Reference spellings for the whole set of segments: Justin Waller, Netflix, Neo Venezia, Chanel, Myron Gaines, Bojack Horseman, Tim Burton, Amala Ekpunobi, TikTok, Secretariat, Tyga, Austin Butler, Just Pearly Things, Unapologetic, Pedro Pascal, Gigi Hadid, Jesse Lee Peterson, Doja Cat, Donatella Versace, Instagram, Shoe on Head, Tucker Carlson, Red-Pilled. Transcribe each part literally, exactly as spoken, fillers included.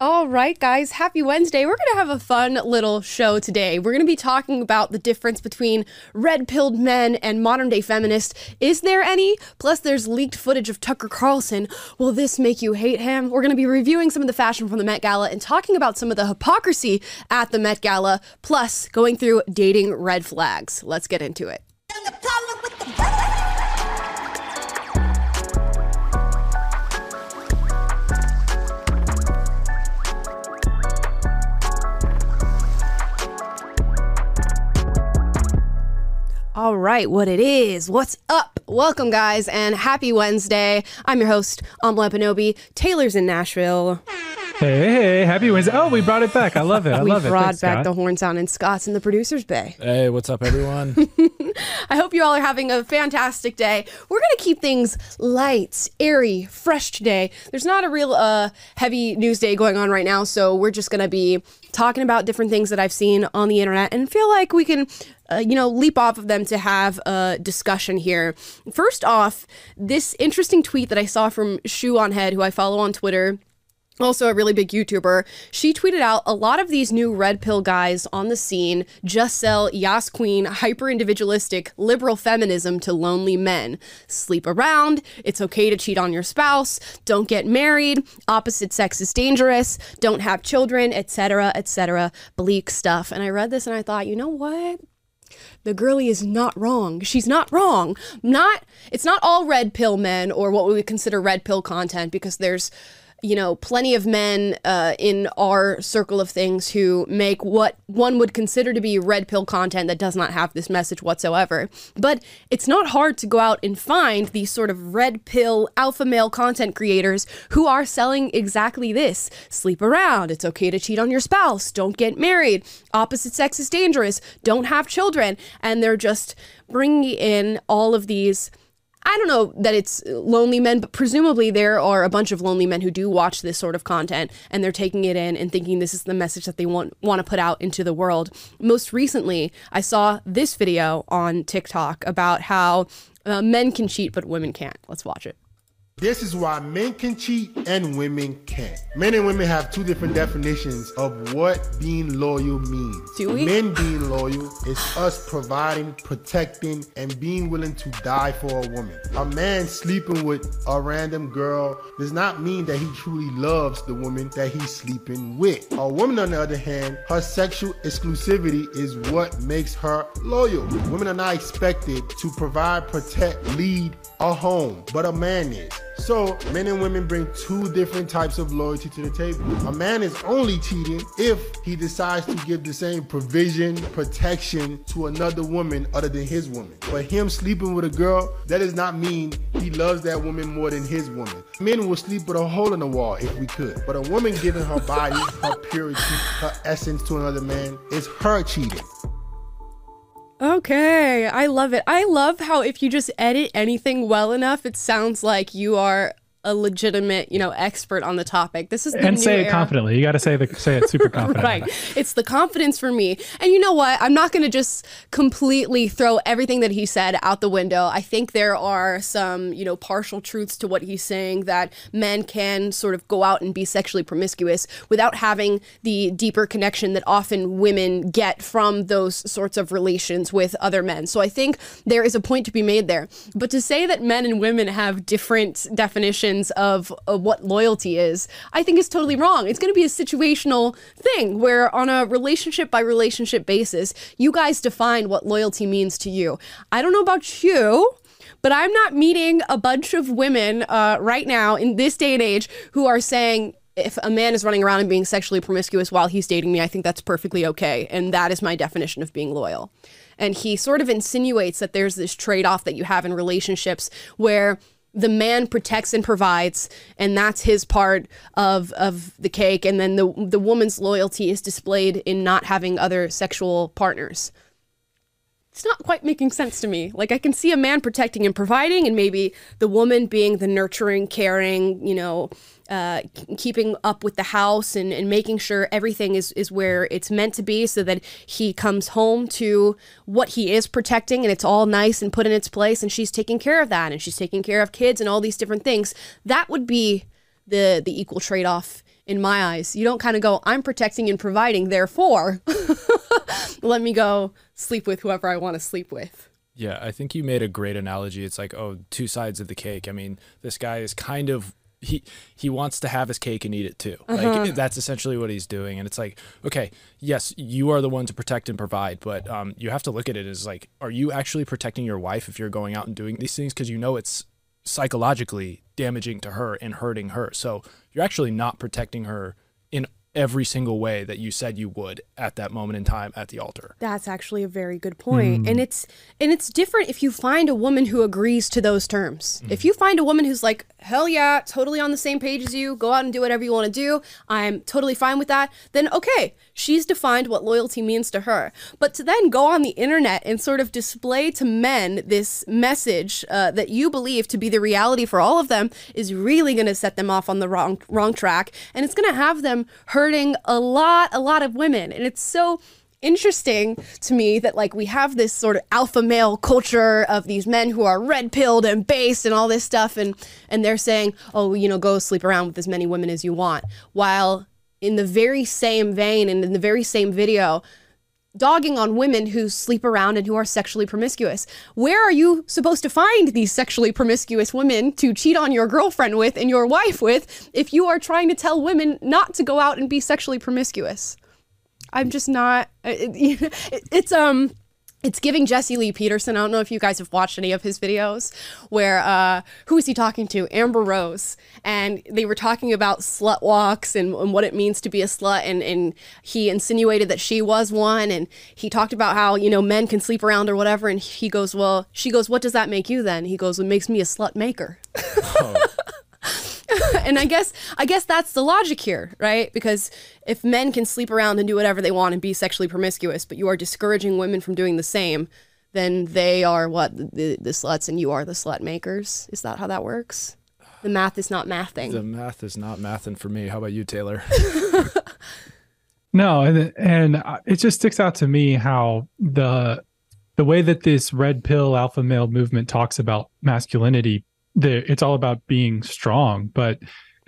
All right, guys, happy Wednesday. We're going to have a fun little show today. We're going to be talking about the difference between red-pilled men and modern-day feminists. Is there any? Plus, there's leaked footage of Tucker Carlson. Will this make you hate him? We're going to be reviewing some of the fashion from the Met Gala and talking about some of the hypocrisy at the Met Gala, plus going through dating red flags. Let's get into it. All right, what it is, what's up? Welcome, guys, and happy Wednesday. I'm your host, Amala Ekpunobi. Taylor's in Nashville. Hey, hey, happy Wednesday. Oh, we brought it back. I love it. I love it. We brought Thanks, back Scott. The horn sound, and Scott's in the producer's bay. Hey, what's up, everyone? I hope you all are having a fantastic day. We're going to keep things light, airy, fresh today. There's not a real uh, heavy news day going on right now, so we're just going to be talking about different things that I've seen on the internet and feel like we can, uh, you know, leap off of them to have a discussion here. First off, this interesting tweet that I saw from Shoe on Head, who I follow on Twitter, also a really big YouTuber, she tweeted out, a lot of these new red pill guys on the scene just sell Yas Queen hyper-individualistic liberal feminism to lonely men. Sleep around, it's okay to cheat on your spouse, don't get married, opposite sex is dangerous, don't have children, et cetera, et cetera, bleak stuff. And I read this and I thought, you know what? The girlie is not wrong. She's not wrong. Not, it's not all red pill men or what we would consider red pill content, because there's, you know, plenty of men uh, in our circle of things who make what one would consider to be red pill content that does not have this message whatsoever. But it's not hard to go out and find these sort of red pill alpha male content creators who are selling exactly this. Sleep around. It's okay to cheat on your spouse. Don't get married. Opposite sex is dangerous. Don't have children. And they're just bringing in all of these, I don't know that it's lonely men, but presumably there are a bunch of lonely men who do watch this sort of content, and they're taking it in and thinking this is the message that they want want to put out into the world. Most recently, I saw this video on TikTok about how uh, men can cheat, but women can't. Let's watch it. This is why men can cheat and women can't. Men and women have two different definitions of what being loyal means. Do we? Men being loyal is us providing, protecting, and being willing to die for a woman. A man sleeping with a random girl does not mean that he truly loves the woman that he's sleeping with. A woman, on the other hand, her sexual exclusivity is what makes her loyal. Women are not expected to provide, protect, lead a home, but a man is. So men and women bring two different types of loyalty to the table. A man is only cheating if he decides to give the same provision, protection to another woman other than his woman. But him sleeping with a girl, that does not mean he loves that woman more than his woman. Men will sleep with a hole in the wall if we could. But a woman giving her body, her purity, her essence to another man is her cheating. Okay, I love it. I love how if you just edit anything well enough, it sounds like you are a legitimate, you know, expert on the topic. This is the and say it era. confidently. You got to say the say it super confidently. Right, it's the confidence for me. And you know what? I'm not going to just completely throw everything that he said out the window. I think there are some, you know, partial truths to what he's saying, that men can sort of go out and be sexually promiscuous without having the deeper connection that often women get from those sorts of relations with other men. So I think there is a point to be made there. But to say that men and women have different definitions Of, of what loyalty is, I think is totally wrong. It's going to be a situational thing where on a relationship by relationship basis, you guys define what loyalty means to you. I don't know about you, but I'm not meeting a bunch of women uh, right now in this day and age who are saying, if a man is running around and being sexually promiscuous while he's dating me, I think that's perfectly okay. And that is my definition of being loyal. And he sort of insinuates that there's this trade-off that you have in relationships where the man protects and provides, and that's his part of of the cake, and then the the woman's loyalty is displayed in not having other sexual partners. It's not quite making sense to me. Like, I can see a man protecting and providing, and maybe the woman being the nurturing, caring, you know, uh, keeping up with the house and, and making sure everything is, is where it's meant to be so that he comes home to what he is protecting and it's all nice and put in its place, and she's taking care of that, and she's taking care of kids and all these different things. That would be the the equal trade-off in my eyes. You don't kind of go, I'm protecting and providing, therefore, let me go sleep with whoever I want to sleep with. Yeah, I think you made a great analogy. It's like, oh, two sides of the cake. I mean, this guy is kind of, he he wants to have his cake and eat it too. Uh-huh. Like, that's essentially what he's doing. And it's like, okay, yes, you are the one to protect and provide, but um, you have to look at it as like, are you actually protecting your wife if you're going out and doing these things? Because you know it's psychologically damaging to her and hurting her. So you're actually not protecting her in every single way that you said you would at that moment in time at the altar. That's actually a very good point. Mm. And it's and it's different if you find a woman who agrees to those terms. Mm. If you find a woman who's like, hell yeah, totally on the same page as you, go out and do whatever you want to do, I'm totally fine with that, then okay, she's defined what loyalty means to her. But to then go on the internet and sort of display to men this message uh, that you believe to be the reality for all of them is really going to set them off on the wrong wrong track, and it's going to have them hurt a lot, a lot of women. And it's so interesting to me that like we have this sort of alpha male culture of these men who are red-pilled and based and all this stuff. And, and they're saying, oh, you know, go sleep around with as many women as you want. While in the very same vein and in the very same video, dogging on women who sleep around and who are sexually promiscuous. Where are you supposed to find these sexually promiscuous women to cheat on your girlfriend with and your wife with if you are trying to tell women not to go out and be sexually promiscuous? I'm just not, it, it, it's, um, it's giving Jesse Lee Peterson. I don't know if you guys have watched any of his videos where, uh, who was he talking to? Amber Rose. And they were talking about slut walks and, and what it means to be a slut. And, and he insinuated that she was one. And he talked about how, you know, men can sleep around or whatever. And he goes, well, she goes, what does that make you then? He goes, it makes me a slut maker. Oh. And I guess I guess that's the logic here, right? Because if men can sleep around and do whatever they want and be sexually promiscuous, but you are discouraging women from doing the same, then they are what? The, the sluts, and you are the slut makers. Is that how that works? The math is not mathing. The math is not mathing for me. How about you, Taylor? No, and, and it just sticks out to me how the, the way that this red pill alpha male movement talks about masculinity, The, it's all about being strong, but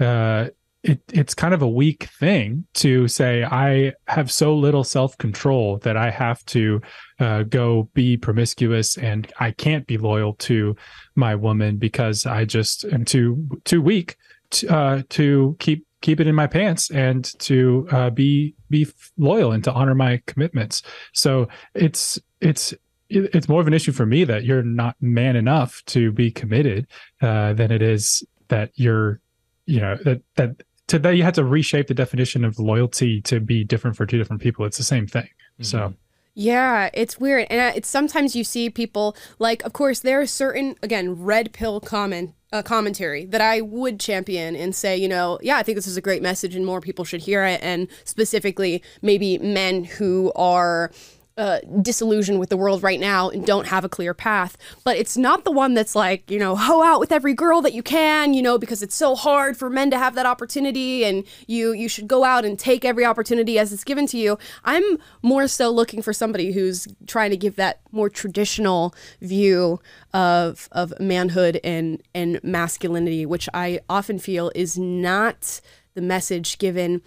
uh, it, it's kind of a weak thing to say, I have so little self-control that I have to uh, go be promiscuous and I can't be loyal to my woman because I just am too too weak to, uh, to keep keep it in my pants and to uh, be be loyal and to honor my commitments. So it's it's. It's more of an issue for me that you're not man enough to be committed uh, than it is that you're, you know, that that to that you have to reshape the definition of loyalty to be different for two different people. It's the same thing. Mm-hmm. So. Yeah, it's weird. And it's sometimes you see people like, of course, there are certain, again, red pill comment, uh, commentary that I would champion and say, you know, yeah, I think this is a great message and more people should hear it. And specifically, maybe men who are Uh, disillusioned with the world right now and don't have a clear path. But it's not the one that's like, you know, hoe out with every girl that you can, you know, because it's so hard for men to have that opportunity and you you should go out and take every opportunity as it's given to you. I'm more so looking for somebody who's trying to give that more traditional view of of manhood and and masculinity, which I often feel is not the message given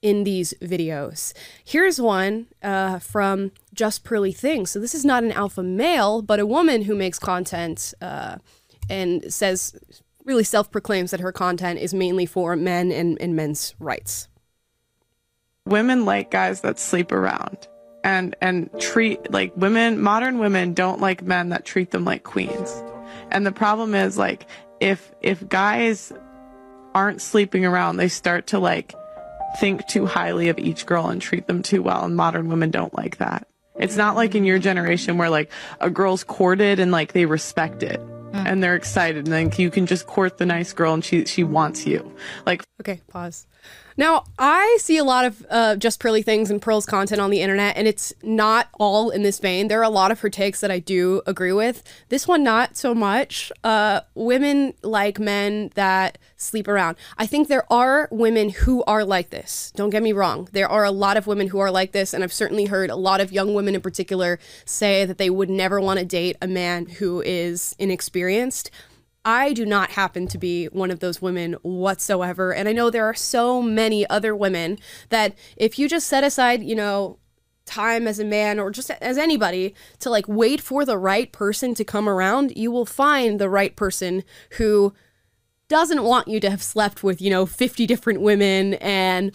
in these videos. Here's one uh, from Just Pearly Things. So this is not an alpha male, but a woman who makes content uh, and says, really self-proclaims that her content is mainly for men and, and men's rights. Women like guys that sleep around and, and treat, like women, modern women don't like men that treat them like queens. And the problem is like, if if guys aren't sleeping around, they start to like, think too highly of each girl and treat them too well, and modern women don't like that. It's not like in your generation where like a girl's courted and like they respect it mm. and they're excited and then you can just court the nice girl and she she wants you. Like, okay, pause. Now, I see a lot of uh, Just Pearly Things and Pearl's content on the internet, and it's not all in this vein. There are a lot of her takes that I do agree with. This one, not so much. Uh, women like men that sleep around. I think there are women who are like this. Don't get me wrong. There are a lot of women who are like this, and I've certainly heard a lot of young women in particular say that they would never want to date a man who is inexperienced. I do not happen to be one of those women whatsoever. And I know there are so many other women that if you just set aside, you know, time as a man or just as anybody to like wait for the right person to come around, you will find the right person who doesn't want you to have slept with, you know, fifty different women and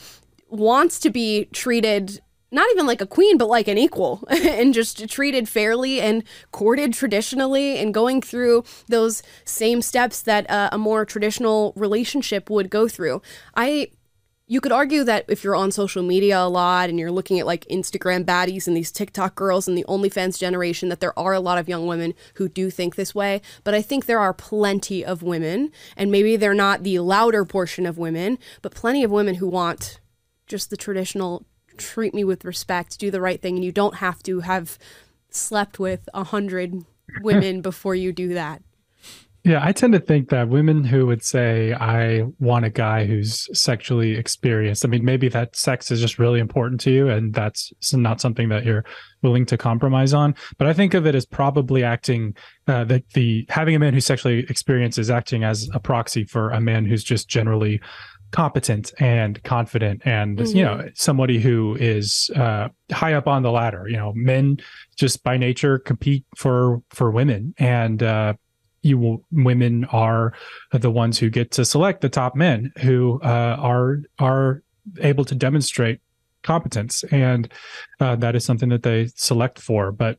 wants to be treated not even like a queen, but like an equal and just treated fairly and courted traditionally and going through those same steps that uh, a more traditional relationship would go through. I, you could argue that if you're on social media a lot and you're looking at like Instagram baddies and these TikTok girls and the OnlyFans generation, that there are a lot of young women who do think this way. But I think there are plenty of women, and maybe they're not the louder portion of women, but plenty of women who want just the traditional treat me with respect, do the right thing, and you don't have to have slept with a hundred women before you do that. Yeah, I tend to think that women who would say, I want a guy who's sexually experienced, I mean, maybe that sex is just really important to you and that's not something that you're willing to compromise on. But I think of it as probably acting, uh, the, the having a man who's sexually experienced is acting as a proxy for a man who's just generally competent and confident and, mm-hmm. you know, somebody who is uh, high up on the ladder. You know, men just by nature compete for for women, and uh, you will, women are the ones who get to select the top men who uh, are are able to demonstrate competence, and uh, that is something that they select for. But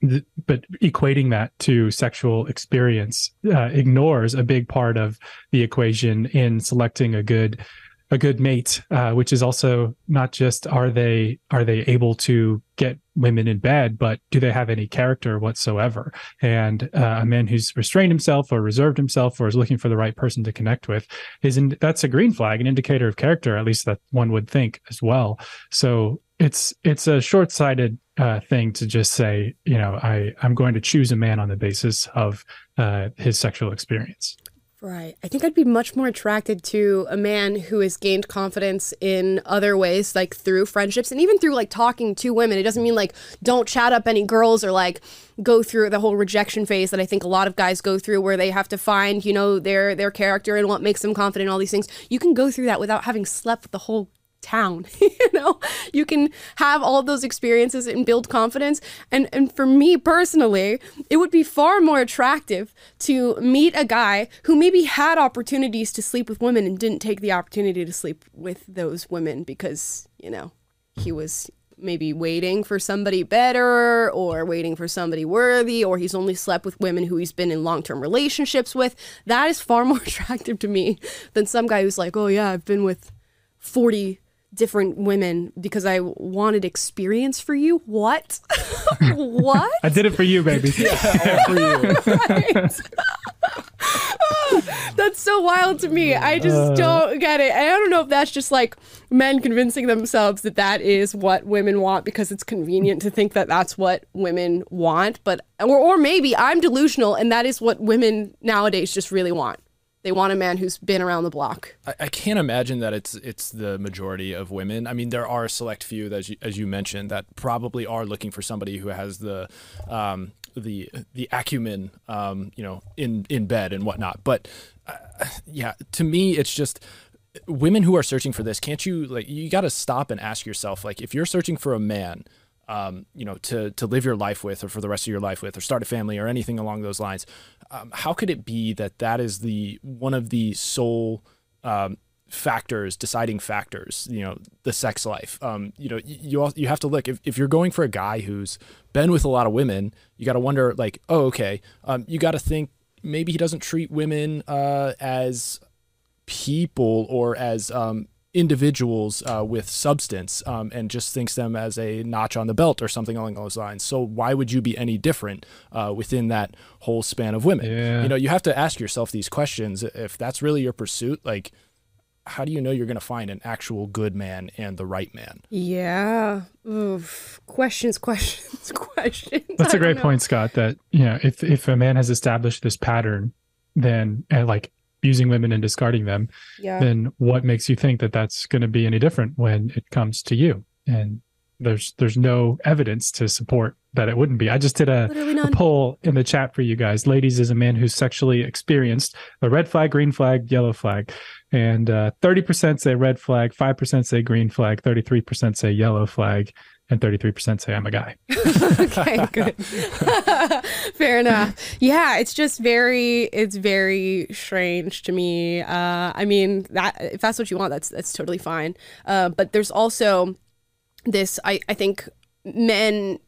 th- but equating that to sexual experience uh, ignores a big part of the equation in selecting a good a good mate, uh, which is also not just are they are they able to get women in bed, but do they have any character whatsoever? And uh, a man who's restrained himself or reserved himself or is looking for the right person to connect with is in, that's a green flag, an indicator of character, at least that one would think as well. So it's it's a short-sighted Uh, thing to just say, you know, I, I'm going to choose a man on the basis of uh, his sexual experience. Right. I think I'd be much more attracted to a man who has gained confidence in other ways, like through friendships and even through like talking to women. It doesn't mean like don't chat up any girls or like go through the whole rejection phase that I think a lot of guys go through where they have to find, you know, their their character and what makes them confident, all these things. You can go through that without having slept with the whole town. You know, you can have all those experiences and build confidence. And and for me personally, it would be far more attractive to meet a guy who maybe had opportunities to sleep with women and didn't take the opportunity to sleep with those women because, you know, he was maybe waiting for somebody better or waiting for somebody worthy, or he's only slept with women who he's been in long-term relationships with. That is far more attractive to me than some guy who's like, oh yeah, I've been with forty different women because I wanted experience for you. What? What? I did it for you, baby. Yeah, for you. Right. That's so wild to me. I just uh, don't get it. I don't know if that's just like men convincing themselves that that is what women want because it's convenient to think that that's what women want, but or, or maybe I'm delusional and that is what women nowadays just really want. They want a man who's been around the block. I, I can't imagine that it's it's the majority of women. I mean, there are a select few, that, as you, as you mentioned, that probably are looking for somebody who has the um, the the acumen, um, you know, in, in bed and whatnot. But uh, yeah, to me, it's just women who are searching for this. Can't you like you got to stop and ask yourself, like, if you're searching for a man, um, you know, to to live your life with or for the rest of your life with or start a family or anything along those lines. Um, how could it be that that is the one of the sole um, factors, deciding factors, you know, the sex life? Um, you know, you you, you have to look if, if you're going for a guy who's been with a lot of women, you got to wonder like, oh, OK, um, you got to think maybe he doesn't treat women uh, as people or as um, individuals uh, with substance um, and just thinks them as a notch on the belt or something along those lines. So why would you be any different uh, within that whole span of women? Yeah. You know, you have to ask yourself these questions. If that's really your pursuit, like, how do you know you're going to find an actual good man and the right man? Yeah. Oof. Questions, questions, questions. That's a great point, Scott, that, you know, if, if a man has established this pattern, then uh, like, using women and discarding them, yeah. Then what makes you think that that's going to be any different when it comes to you? And there's there's no evidence to support that it wouldn't be. I just did a, a poll in the chat for you guys. Ladies, is a man who's sexually experienced a red flag, green flag, yellow flag. And uh, thirty percent say red flag, five percent say green flag, thirty-three percent say yellow flag, and thirty-three percent say I'm a guy. Okay, good. Fair enough. Yeah, it's just very, it's very strange to me. Uh, I mean, that if that's what you want, that's that's totally fine. Uh, but there's also this, I, I think men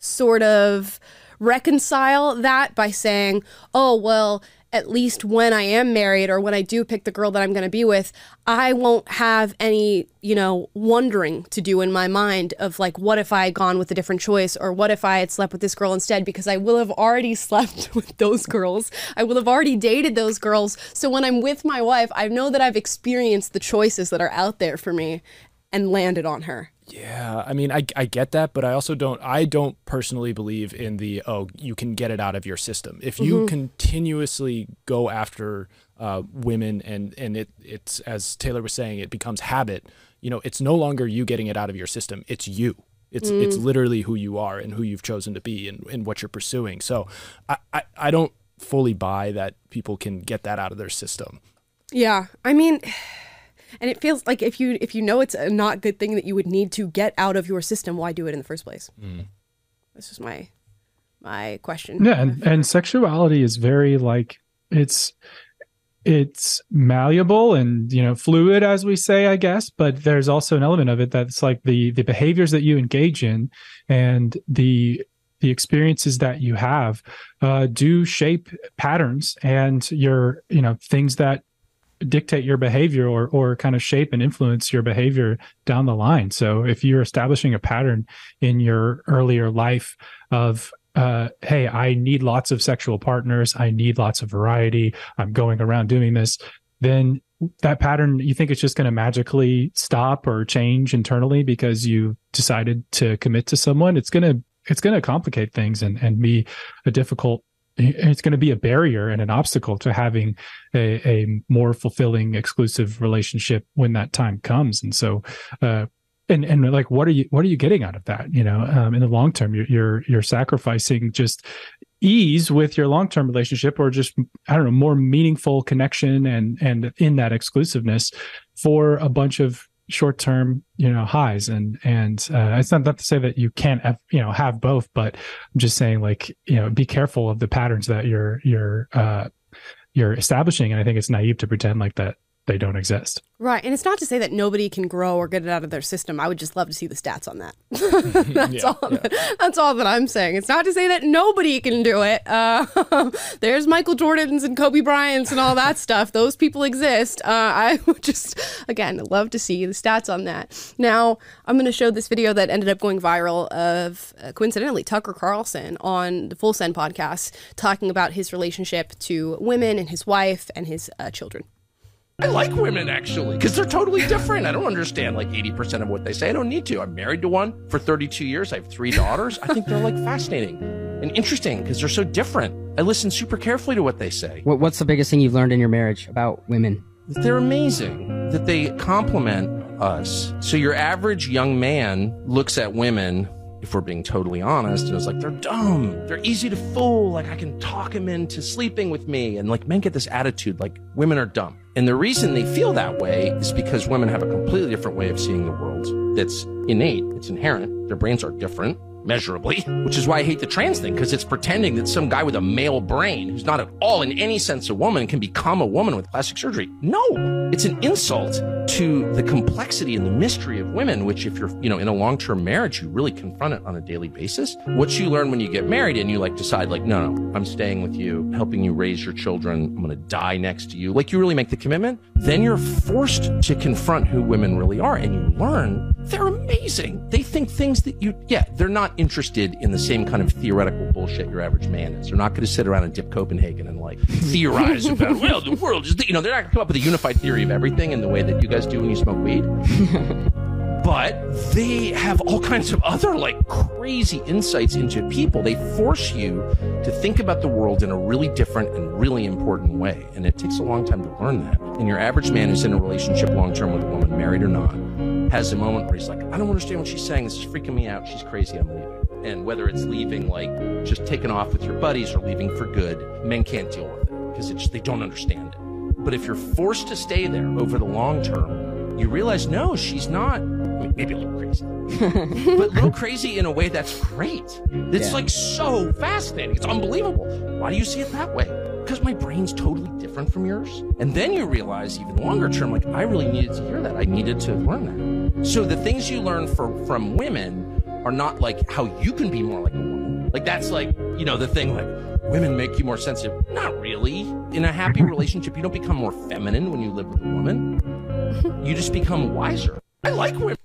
sort of reconcile that by saying, oh, well, at least when I am married or when I do pick the girl that I'm going to be with, I won't have any, you know, wondering to do in my mind of like, what if I had gone with a different choice, or what if I had slept with this girl instead, because I will have already slept with those girls. I will have already dated those girls. So when I'm with my wife, I know that I've experienced the choices that are out there for me and landed on her. Yeah, I mean, I, I get that, but I also don't, I don't personally believe in the, oh, you can get it out of your system. If you mm-hmm. continuously go after uh, women and, and it it's, as Taylor was saying, it becomes habit, you know, it's no longer you getting it out of your system, it's you. It's mm. it's literally who you are and who you've chosen to be and, and what you're pursuing. So I, I, I don't fully buy that people can get that out of their system. Yeah, I mean... And it feels like if you if you know it's a not good thing that you would need to get out of your system, why do it in the first place? Mm. This is my my question. Yeah, and, and sexuality is very like it's it's malleable and, you know, fluid, as we say, I guess. But there's also an element of it that's like the the behaviors that you engage in and the the experiences that you have uh, do shape patterns and your you know things that dictate your behavior or or kind of shape and influence your behavior down the line. So if you're establishing a pattern in your earlier life of, uh, hey, I need lots of sexual partners, I need lots of variety, I'm going around doing this, then that pattern, you think it's just going to magically stop or change internally because you decided to commit to someone? It's going to it's going to complicate things and, and be a difficult It's going to be a barrier and an obstacle to having a, a more fulfilling, exclusive relationship when that time comes. And so, uh, and and like, what are you what are you getting out of that? You know, um, in the long term, you're you're, you're sacrificing just ease with your long term relationship, or just I don't know, more meaningful connection and and in that exclusiveness for a bunch of short term, you know, highs. And and uh, it's not, not to say that you can't have, you know, have both, but I'm just saying, like, you know, be careful of the patterns that you're you're uh, you're establishing. And I think it's naive to pretend like that they don't exist. Right. And it's not to say that nobody can grow or get it out of their system. I would just love to see the stats on that. that's, yeah, all yeah. that that's all that I'm saying. It's not to say that nobody can do it. Uh, there's Michael Jordans and Kobe Bryants and all that stuff. Those people exist. Uh, I would just, again, love to see the stats on that. Now, I'm going to show this video that ended up going viral of, uh, coincidentally, Tucker Carlson on the Full Send podcast talking about his relationship to women and his wife and his uh, children. I like women, actually, because they're totally different. I don't understand like eighty percent of what they say. I don't need to. I'm married to one for thirty-two years. I have three daughters. I think they're like fascinating and interesting because they're so different. I listen super carefully to what they say. What's the biggest thing you've learned in your marriage about women? That they're amazing, that they complement us. So your average young man looks at women, if we're being totally honest, and it's like, they're dumb, they're easy to fool, like I can talk him into sleeping with me. And like men get this attitude like women are dumb. And the reason they feel that way is because women have a completely different way of seeing the world that's innate, it's inherent, their brains are different, measurably, which is why I hate the trans thing, because it's pretending that some guy with a male brain who's not at all in any sense a woman can become a woman with plastic surgery. No, it's an insult to the complexity and the mystery of women, which if you're, you know, in a long-term marriage, you really confront it on a daily basis. What you learn when you get married and you like decide like, no, no, I'm staying with you, helping you raise your children, I'm going to die next to you. Like you really make the commitment, then you're forced to confront who women really are and you learn they're amazing. They think things that you, yeah, they're not interested in the same kind of theoretical bullshit your average man is. They're not going to sit around and dip Copenhagen and like theorize about, well, the world is, the, you know, they're not going to come up with a unified theory of everything in the way that you guys do when you smoke weed. But they have all kinds of other like crazy insights into people. They force you to think about the world in a really different and really important way. And it takes a long time to learn that. And your average man who's in a relationship long-term with a woman, married or not, has a moment where he's like, I don't understand what she's saying. This is freaking me out. She's crazy. I'm leaving. And whether it's leaving, like, just taking off with your buddies or leaving for good, men can't deal with it because it's just, they don't understand it. But if you're forced to stay there over the long term, you realize, no, she's not. I mean, maybe a little crazy. But a little crazy in a way that's great. It's yeah. like so fascinating. It's unbelievable. Why do you see it that way? Because my brain's totally different from yours. And then you realize even longer term, like, I really needed to hear that. I needed to learn that. So the things you learn for, from women are not like how you can be more like a woman. Like, that's like, you know, the thing, like, women make you more sensitive. Not really. In a happy relationship, you don't become more feminine when you live with a woman. You just become wiser. I like women.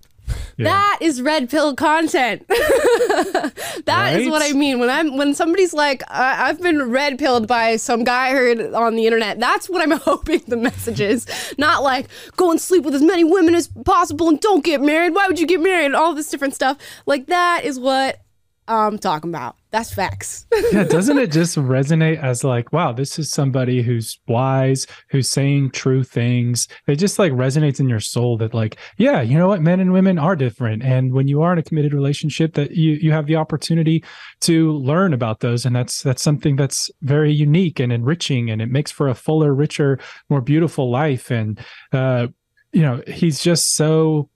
Yeah. That is red pill content. that right? is what I mean. When I'm when somebody's like, I I've been red pilled by some guy I heard on the internet. That's what I'm hoping the message is. Not like, go and sleep with as many women as possible and don't get married. Why would you get married? And all this different stuff. Like, that is what I'm talking about. That's facts. Yeah, doesn't it just resonate as like, wow, this is somebody who's wise, who's saying true things. It just like resonates in your soul that like, yeah, you know what? Men and women are different. And when you are in a committed relationship, that you you have the opportunity to learn about those. And that's that's something that's very unique and enriching. And it makes for a fuller, richer, more beautiful life. And, uh, you know, he's just so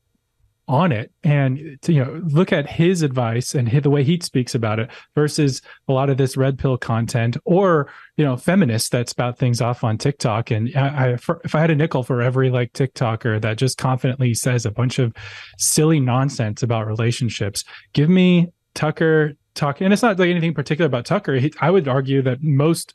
on it, and you know, look at his advice and the way he speaks about it versus a lot of this red pill content or, you know, feminists that spout things off on TikTok. And I, I for, if I had a nickel for every like TikToker that just confidently says a bunch of silly nonsense about relationships, give me Tucker talking. And it's not like anything particular about Tucker. He, I would argue that most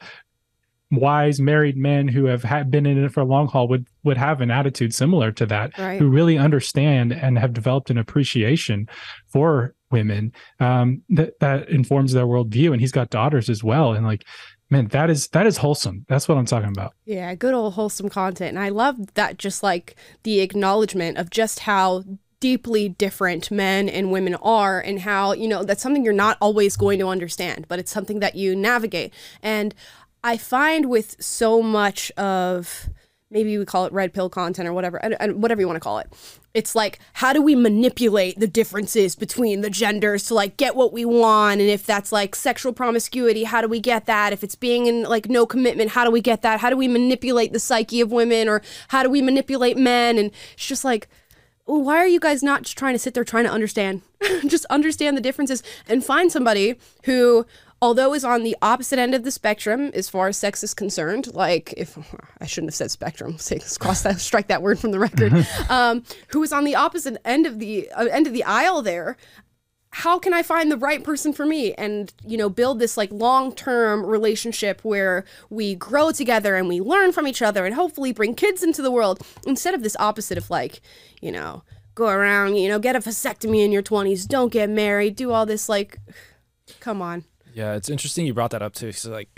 wise married men who have ha been in it for a long haul would would have an attitude similar to that, right? Who really understand and have developed an appreciation for women um, that that informs their worldview. And he's got daughters as well. And like, man, that is that is wholesome. That's what I'm talking about. Yeah, good old wholesome content. And I love that, just like the acknowledgement of just how deeply different men and women are, and how, you know, that's something you're not always going to understand, but it's something that you navigate. And I find with so much of, maybe we call it red pill content or whatever, and, and whatever you want to call it, it's like, how do we manipulate the differences between the genders to like get what we want? And if that's like sexual promiscuity, how do we get that? If it's being in like no commitment, how do we get that? How do we manipulate the psyche of women, or how do we manipulate men? And it's just like, well, why are you guys not just trying to sit there trying to understand? Just understand the differences and find somebody who, although is on the opposite end of the spectrum as far as sex is concerned, like, if I shouldn't have said spectrum, cross that, strike that word from the record, um, who is on the opposite end of the uh, end of the aisle there. How can I find the right person for me and, you know, build this like long-term relationship where we grow together and we learn from each other and hopefully bring kids into the world, instead of this opposite of like, you know, go around, you know, get a vasectomy in your twenties, don't get married, do all this, like, come on. Yeah, it's interesting you brought that up too. So like,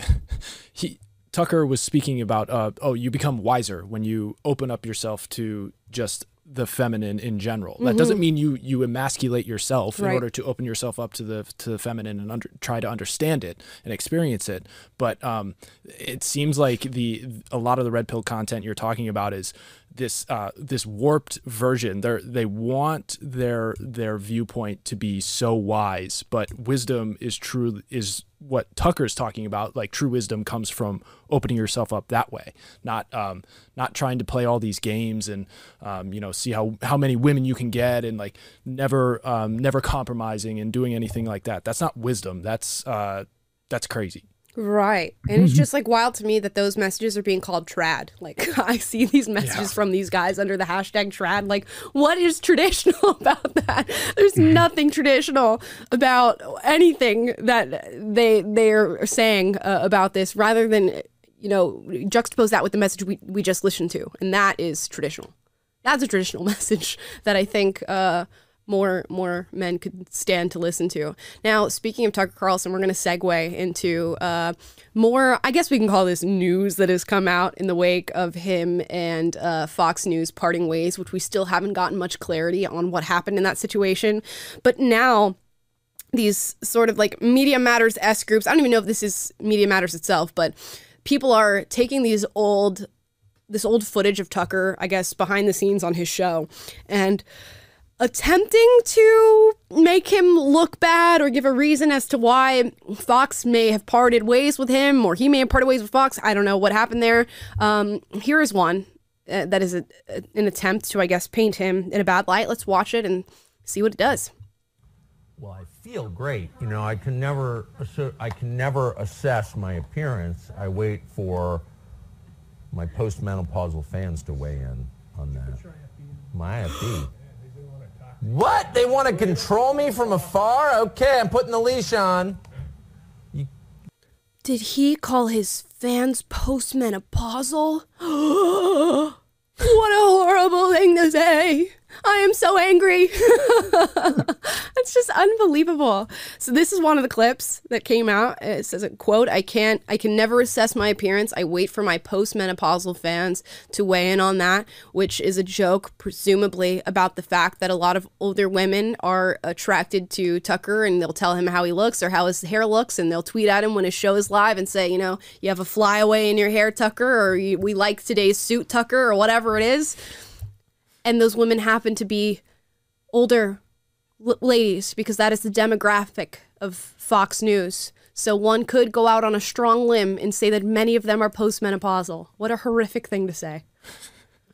he Tucker was speaking about, uh, oh, you become wiser when you open up yourself to just the feminine in general. Mm-hmm. That doesn't mean you you emasculate yourself, right, in order to open yourself up to the to the feminine and under, try to understand it and experience it. But um, it seems like the a lot of the red pill content you're talking about is this uh, this warped version. They they want their their viewpoint to be so wise, but wisdom is true is what Tucker's talking about. Like, true wisdom comes from opening yourself up that way, not um, not trying to play all these games and um, you know, see how how many women you can get and like never um, never compromising and doing anything like that. That's not wisdom. That's uh, that's crazy. Right. And it's just like wild to me that those messages are being called trad. Like, I see these messages yeah. from these guys under the hashtag trad. Like, what is traditional about that? There's nothing traditional about anything that they, they're saying uh, about this, rather than, you know, juxtapose that with the message we, we just listened to. And that is traditional. That's a traditional message that I think, uh, more more men could stand to listen to. Now, speaking of Tucker Carlson, we're going to segue into uh, more, I guess we can call this news that has come out in the wake of him and uh, Fox News parting ways, which we still haven't gotten much clarity on what happened in that situation. But now, these sort of like Media Matters-esque groups, I don't even know if this is Media Matters itself, but people are taking these old, this old footage of Tucker, I guess, behind the scenes on his show, and attempting to make him look bad or give a reason as to why Fox may have parted ways with him, or he may have parted ways with Fox. I don't know what happened there. Um, here is one uh, that is a, a, an attempt to, I guess, paint him in a bad light. Let's watch it and see what it does. Well, I feel great. You know, I can never, I can never assess my appearance. I wait for my postmenopausal fans to weigh in on that. My I F B. What? They want to control me from afar? Okay, I'm putting the leash on. You... Did he call his fans postmenopausal? What a horrible thing to say. I am so angry. It's just unbelievable. So this is one of the clips that came out. It says, a quote, I can't, I can never assess my appearance. I wait for my postmenopausal fans to weigh in on that, which is a joke, presumably, about the fact that a lot of older women are attracted to Tucker, and they'll tell him how he looks or how his hair looks, and they'll tweet at him when his show is live and say, you know, you have a flyaway in your hair, Tucker, or we like today's suit, Tucker, or whatever it is. And those women happen to be older l- ladies, because that is the demographic of Fox News. So one could go out on a strong limb and say that many of them are postmenopausal. What a horrific thing to say.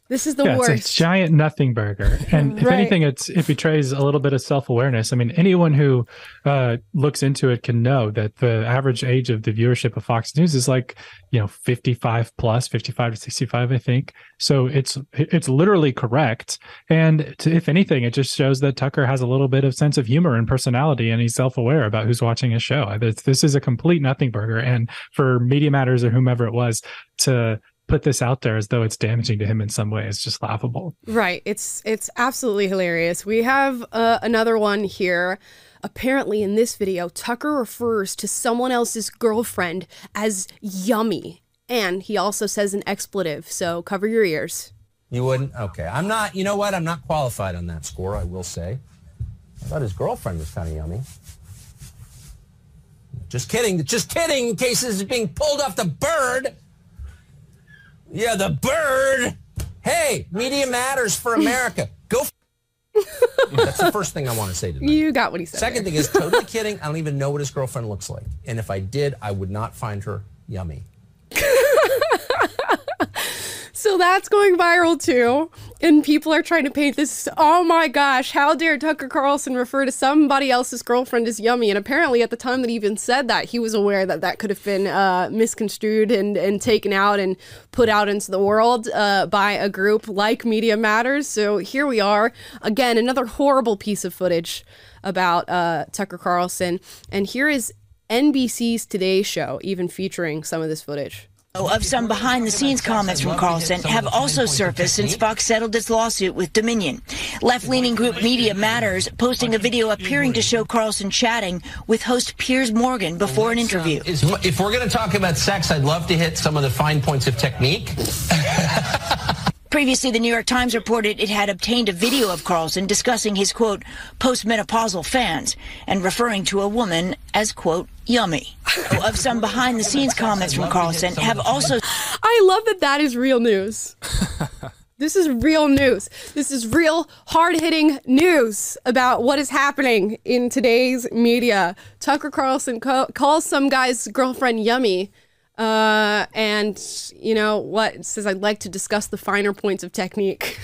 This is the yeah, worst. It's a giant nothing burger. And if right. anything, it's it betrays a little bit of self-awareness. I mean, anyone who uh, looks into it can know that the average age of the viewership of Fox News is like, you know, fifty-five plus, fifty-five to sixty-five, I think. So it's it's literally correct. And to, if anything, it just shows that Tucker has a little bit of sense of humor and personality, and he's self-aware about who's watching his show. It's, this is a complete nothing burger. And for Media Matters or whomever it was to put this out there as though it's damaging to him in some way, it's just laughable. Right. It's it's absolutely hilarious. We have uh, another one here. Apparently in this video, Tucker refers to someone else's girlfriend as yummy. And he also says an expletive. So cover your ears. You wouldn't? Okay. I'm not, you know what? I'm not qualified on that score, I will say. I thought his girlfriend was kind of yummy. Just kidding. Just kidding. In case this is being pulled off the bird. Yeah, the bird. Hey, Media Matters for America. Go. F- That's the first thing I want to say tonight. You got what he said. Second thing is, totally kidding. I don't even know what his girlfriend looks like. And if I did, I would not find her yummy. So that's going viral too, and people are trying to paint this, oh my gosh, how dare Tucker Carlson refer to somebody else's girlfriend as yummy. And apparently at the time that he even said that, he was aware that that could have been uh, misconstrued and, and taken out and put out into the world uh, by a group like Media Matters. So here we are, again, another horrible piece of footage about uh, Tucker Carlson. And here is N B C's Today Show even featuring some of this footage. Of some behind-the-scenes comments from Carlson have also surfaced since Fox settled its lawsuit with Dominion. Left-leaning group Media Matters posting a video appearing to show Carlson chatting with host Piers Morgan before an interview. If we're going to talk about sex, I'd love to hit some of the fine points of technique. Previously, the New York Times reported it had obtained a video of Carlson discussing his, quote, postmenopausal fans and referring to a woman as, quote, yummy. Of some behind-the-scenes comments from Carlson have also... I love that that is real news. This is real news. This is real hard-hitting news about what is happening in today's media. Tucker Carlson co- calls some guy's girlfriend yummy. Uh, and you know what? It says, I'd like to discuss the finer points of technique.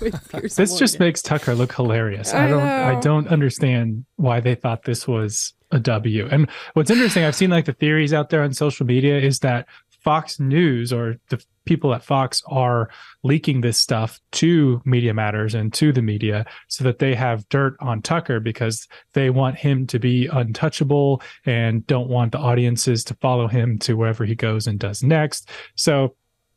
This Morgan. Just makes Tucker look hilarious. I, I don't, know. I don't understand why they thought this was a W. And what's interesting, I've seen like the theories out there on social media is that Fox News or the people at Fox are leaking this stuff to Media Matters and to the media so that they have dirt on Tucker because they want him to be untouchable and don't want the audiences to follow him to wherever he goes and does next. So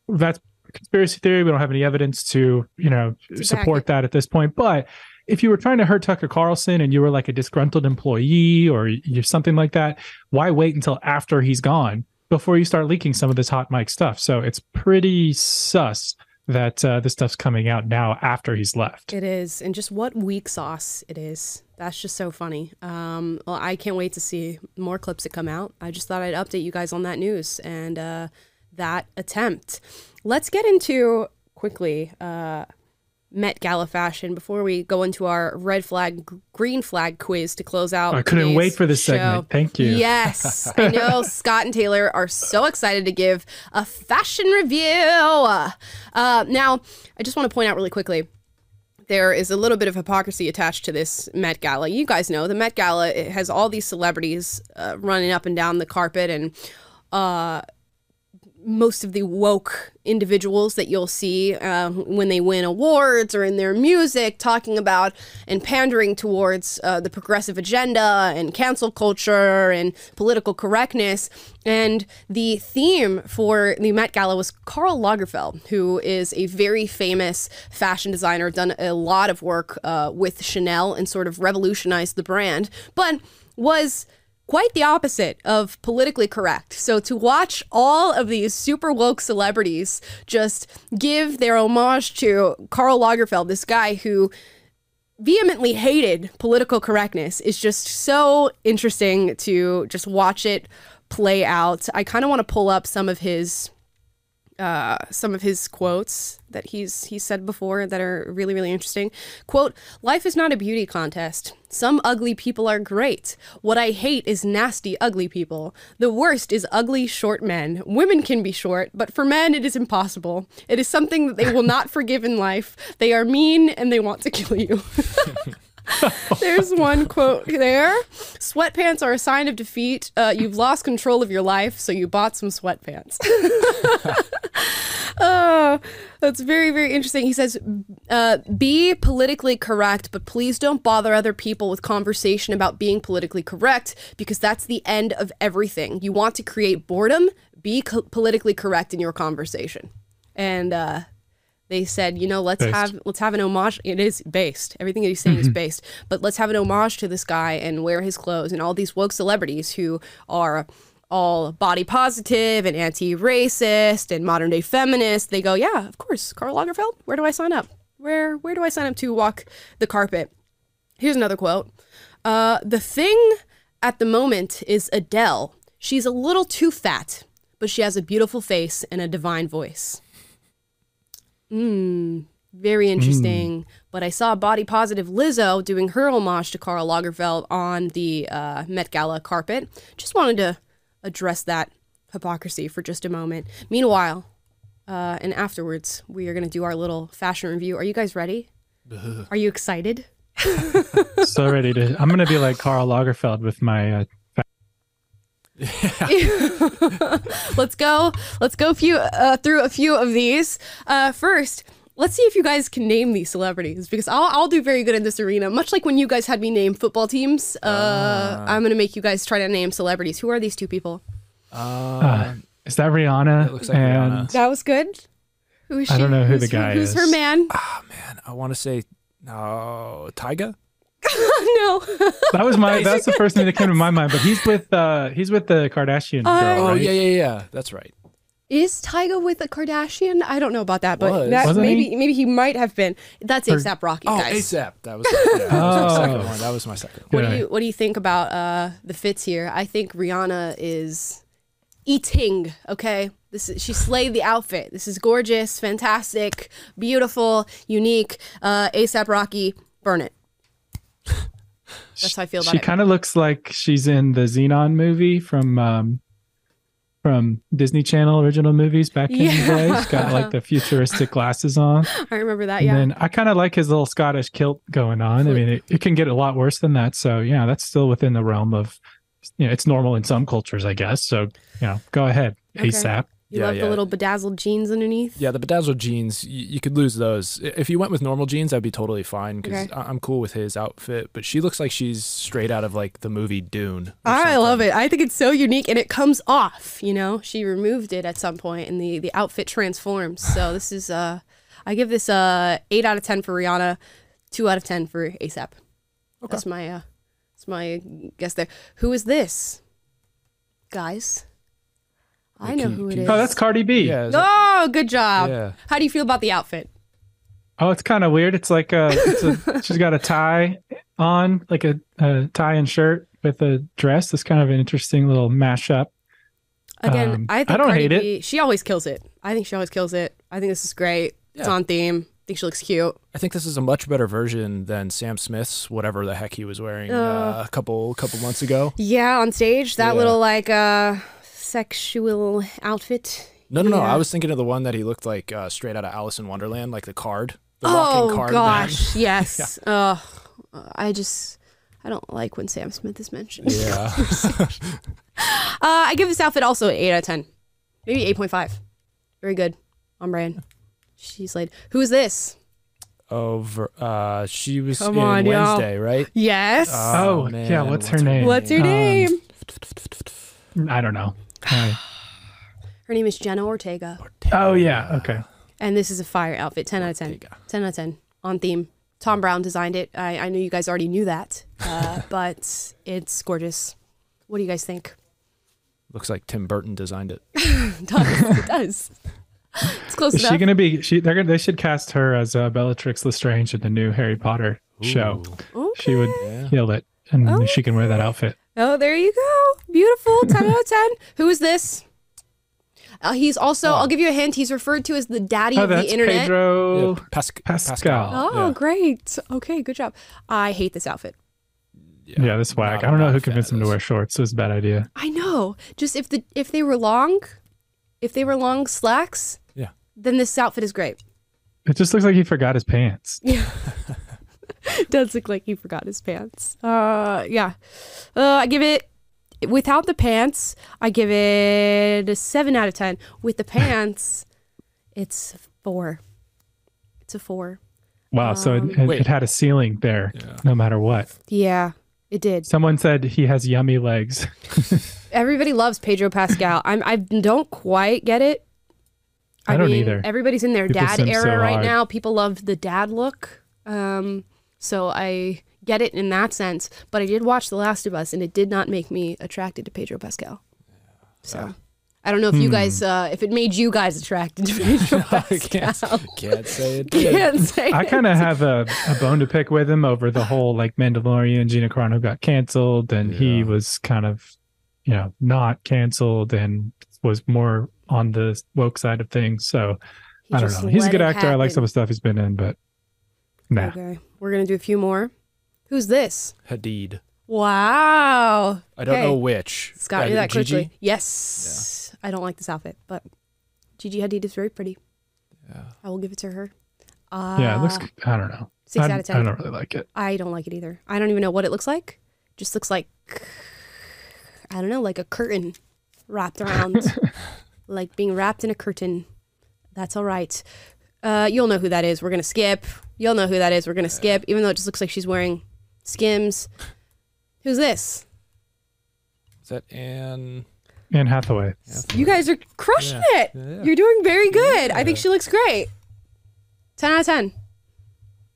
that's conspiracy theory. We don't have any evidence to, you know, to support that at this point. But if you were trying to hurt Tucker Carlson and you were like a disgruntled employee or you're something like that, why wait until after he's gone before you start leaking some of this hot mic stuff? So it's pretty sus that uh, this stuff's coming out now after he's left. It is. And just what weak sauce it is. That's just so funny. Um, well, I can't wait to see more clips that come out. I just thought I'd update you guys on that news and uh, that attempt. Let's get into quickly uh, Met Gala fashion before we go into our red flag, green flag quiz to close out. I couldn't wait for this show. segment. Thank you. Yes. I know Scott and Taylor are so excited to give a fashion review. Uh, now, I just want to point out really quickly, there is a little bit of hypocrisy attached to this Met Gala. You guys know the Met Gala, it has all these celebrities uh, running up and down the carpet, and uh, most of the woke individuals that you'll see uh, when they win awards or in their music talking about and pandering towards uh, the progressive agenda and cancel culture and political correctness. And the theme for the Met Gala was Karl Lagerfeld, who is a very famous fashion designer, done a lot of work uh, with Chanel and sort of revolutionized the brand, but was quite the opposite of politically correct. So to watch all of these super woke celebrities just give their homage to Karl Lagerfeld, this guy who vehemently hated political correctness, is just so interesting to just watch it play out. I kind of want to pull up some of his uh, some of his quotes that he's he said before that are really, really interesting. Quote, "Life is not a beauty contest. Some ugly people are great. What I hate is nasty, ugly people. The worst is ugly, short men. Women can be short, but for men, it is impossible. It is something that they will not forgive in life. They are mean and they want to kill you." There's one quote there. "Sweatpants are a sign of defeat. Uh, you've lost control of your life, so you bought some sweatpants." Oh, that's very, very interesting. He says, uh, "Be politically correct, but please don't bother other people with conversation about being politically correct, because that's the end of everything. You want to create boredom? Be co- politically correct in your conversation." And uh, they said, you know, let's based. have let's have an homage. It is based. Everything that he's saying mm-hmm. is based. But let's have an homage to this guy and wear his clothes and all these woke celebrities who are all body positive and anti-racist and modern day feminist. They go, yeah, of course, Karl Lagerfeld, where do I sign up? Where where do I sign up to walk the carpet? Here's another quote. Uh, "the thing at the moment is Adele. She's a little too fat, but she has a beautiful face and a divine voice." Mm, very interesting. Mm. But I saw body positive Lizzo doing her homage to Karl Lagerfeld on the uh, Met Gala carpet. Just wanted to address that hypocrisy for just a moment. Meanwhile, uh, and afterwards, we are going to do our little fashion review. Are you guys ready? Ugh. Are you excited? So ready to. I'm going to be like Karl Lagerfeld with my. Uh, fa- let's go. Let's go few, uh, through a few of these. Uh, first, let's see if you guys can name these celebrities, because I'll I'll do very good in this arena. Much like when you guys had me name football teams, uh, uh, I'm going to make you guys try to name celebrities. Who are these two people? Uh, uh, is that Rihanna? It looks like and Rihanna. That was good. Who is she? I don't know who who's, the guy who, who's is. Who's her man? Ah, oh, man. I want to say, no, Tyga? No. That was my, that's the first thing that came to my mind, but he's with, uh, he's with the Kardashian uh, girl, right? Oh, yeah, yeah, yeah. That's right. Is Tyga with a Kardashian? I don't know about that, but that, maybe he? maybe he might have been. That's or, A$AP Rocky, oh, guys. Oh, A$AP. That was, yeah, that was oh. my second one. That was my second one. What do you, what do you think about uh, the fits here? I think Rihanna is eating, okay? This is, she slayed the outfit. This is gorgeous, fantastic, beautiful, unique. Uh, A$AP Rocky, burn it. That's how I feel about she it. She kind of looks like she's in the Xenon movie from... Um, From Disney Channel original movies back in yeah. the day. He's got like the futuristic glasses on. I remember that, yeah. And then I kind of like his little Scottish kilt going on. I mean, it, it can get a lot worse than that. So, yeah, that's still within the realm of, you know, it's normal in some cultures, I guess. So, you know, go ahead, okay. A$AP. You yeah, love yeah. the little bedazzled jeans underneath? Yeah, the bedazzled jeans, you, you could lose those. If you went with normal jeans, that'd be totally fine because okay. I'm cool with his outfit. But she looks like she's straight out of like the movie Dune. I love it. I think it's so unique and it comes off, you know? She removed it at some point and the, the outfit transforms. So this is, uh, I give this uh, eight out of ten for Rihanna, two out of ten for A$AP. Okay. That's my, uh, that's my guess there. Who is this? Guys? I know who it is. Oh, that's Cardi B. Yeah, oh, good job. Yeah. How do you feel about the outfit? Oh, it's kind of weird. It's like a, it's a she's got a tie on, like a, a tie and shirt with a dress. It's kind of an interesting little mashup. Again, um, I think I don't Cardi hate B, it. She always kills it. I think she always kills it. I think this is great. Yeah. It's on theme. think she looks cute. I think this is a much better version than Sam Smith's whatever the heck he was wearing uh, uh, a couple couple months ago. Yeah, on stage, that yeah. little like uh, sexual outfit. No, no, yeah. no. I was thinking of the one that he looked like uh, straight out of Alice in Wonderland, like the card. The oh walking card gosh, man. yes. yeah. uh, I just I don't like when Sam Smith is mentioned. Yeah. uh, I give this outfit also an eight out of ten, maybe eight point five. Very good, on brand. She's like, who's this? Oh, uh, she was Come in on, Wednesday, y'all. right? Yes. Oh, oh man. yeah. What's, what's her, her name? What's her um, name? I don't know. Right. Her name is Jenna Ortega. Ortega. Oh yeah. Okay. And this is a fire outfit. Ten Ortega. out of ten. Ten out of ten. On theme. Tom Brown designed it. I, I know you guys already knew that, uh, but it's gorgeous. What do you guys think? Looks like Tim Burton designed it. it does. It does. It's close is enough. She gonna be? She they're gonna, they should cast her as uh, Bellatrix Lestrange in the new Harry Potter Ooh. show. Okay. She would yeah. kill it, and oh. she can wear that outfit. Oh, there you go. Beautiful. Ten out of ten. Who is this? Uh, he's also. Oh. I'll give you a hint. He's referred to as the daddy oh, of that's the internet. Pedro yeah, Pas Pascal. Oh, yeah. great. Okay, good job. I hate this outfit. Yeah, yeah this whack. I don't know who convinced him to wear shorts. It was a bad idea. I know. Just if the if they were long, if they were long slacks. Then this outfit is great. It just looks like he forgot his pants. Yeah. It does look like he forgot his pants. Uh, yeah. Uh, I give it, without the pants, I give it a seven out of ten. With the pants, it's a four. It's a four. Wow, um, so it, it, it had a ceiling there, yeah. no matter what. Yeah, it did. Someone said he has yummy legs. Everybody loves Pedro Pascal. I'm, I don't quite get it. I, I don't mean, either. Everybody's in their People dad era so right hard. now. People love the dad look. Um, so I get it in that sense. But I did watch The Last of Us, and it did not make me attracted to Pedro Pascal. So uh, I don't know if hmm. you guys, uh, if it made you guys attracted to Pedro Pascal. I can't, can't say it. Can't say I kind of have a, a bone to pick with him over the whole like Mandalorian. Gina Carano got canceled, and yeah. he was kind of, you know, not canceled and was more on the woke side of things, so he I don't know. He's a good actor. Happen. I like some of the stuff he's been in, but nah. Okay, we're gonna do a few more. Who's this? Hadid. Wow. I don't okay. know which. Scott, do that quickly. Gigi? Yes. Yeah. I don't like this outfit, but Gigi Hadid is very pretty. Yeah. I will give it to her. Uh, yeah, it looks. I don't know. Six I, out of ten. I don't really like it. I don't like it either. I don't even know what it looks like. It just looks like I don't know, like a curtain wrapped around. Like being wrapped in a curtain. That's all right. Uh, you'll know who that is. We're going to skip. You'll know who that is. We're going to skip. Even though it just looks like she's wearing Skims. Who's this? Is that Anne? Anne Hathaway. Hathaway. You guys are crushing yeah. it. Yeah. You're doing very good. Yeah. I think she looks great. ten out of ten.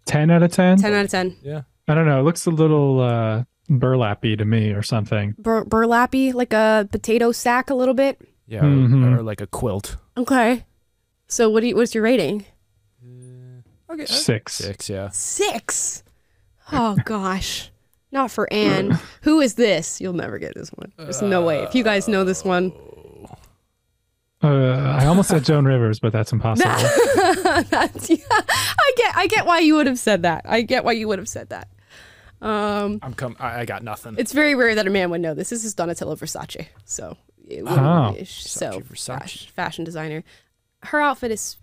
ten out of ten? ten out of ten. Yeah. I don't know. It looks a little uh, burlappy to me or something. Bur burlappy? Like a potato sack a little bit? Yeah, mm-hmm. or, or like a quilt. Okay. So what do you, what's your rating? Uh, okay. Six. Six, yeah. Six? Oh, gosh. Not for Anne. Who is this? You'll never get this one. There's uh, no way. If you guys know this one. Uh, I almost said Joan Rivers, but that's impossible. that's, yeah, I get I get why you would have said that. I get why you would have said that. Um, I'm com I, I got nothing. It's very rare that a man would know this. This is Donatella Versace, so... It oh. Versace, so Versace. Fashion designer. Her outfit is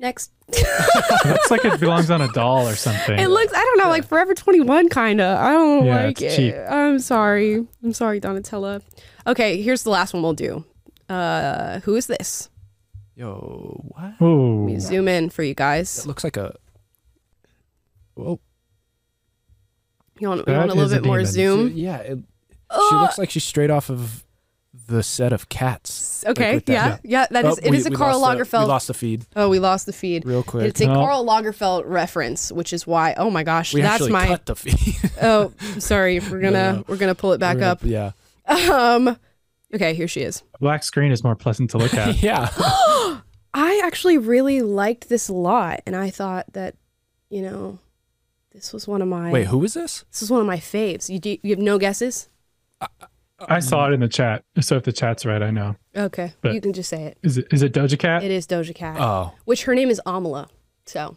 next. It looks like it belongs on a doll or something. It looks, I don't know, yeah. like Forever twenty-one kind of. I don't yeah, like it. Cheap. I'm sorry. I'm sorry, Donatella. Okay, here's the last one we'll do. Uh, who is this? Yo, what? Ooh. Let me zoom in for you guys. It looks like a... Whoa. You want, you want a little bit a more zoom? Yeah, it... She looks like she's straight off of the set of Cats. Okay, like yeah, yeah, that oh, is. It we, is a Karl Lagerfeld. The, we lost the feed. Oh, we lost the feed. Real quick. It's a no. Karl Lagerfeld reference, which is why. Oh my gosh, we that's my. Cut the feed. Oh, sorry. We're gonna no, no. we're gonna pull it back gonna, up. Yeah. Um. Okay, here she is. Black screen is more pleasant to look at. Yeah. I actually really liked this a lot, and I thought that, you know, this was one of my. Wait, who is this? This is one of my faves. You do, you have no guesses? I, I saw it in the chat. So if the chat's right, I know. Okay. But you can just say it. Is it is it Doja Cat? It is Doja Cat. Oh. Which her name is Amala. So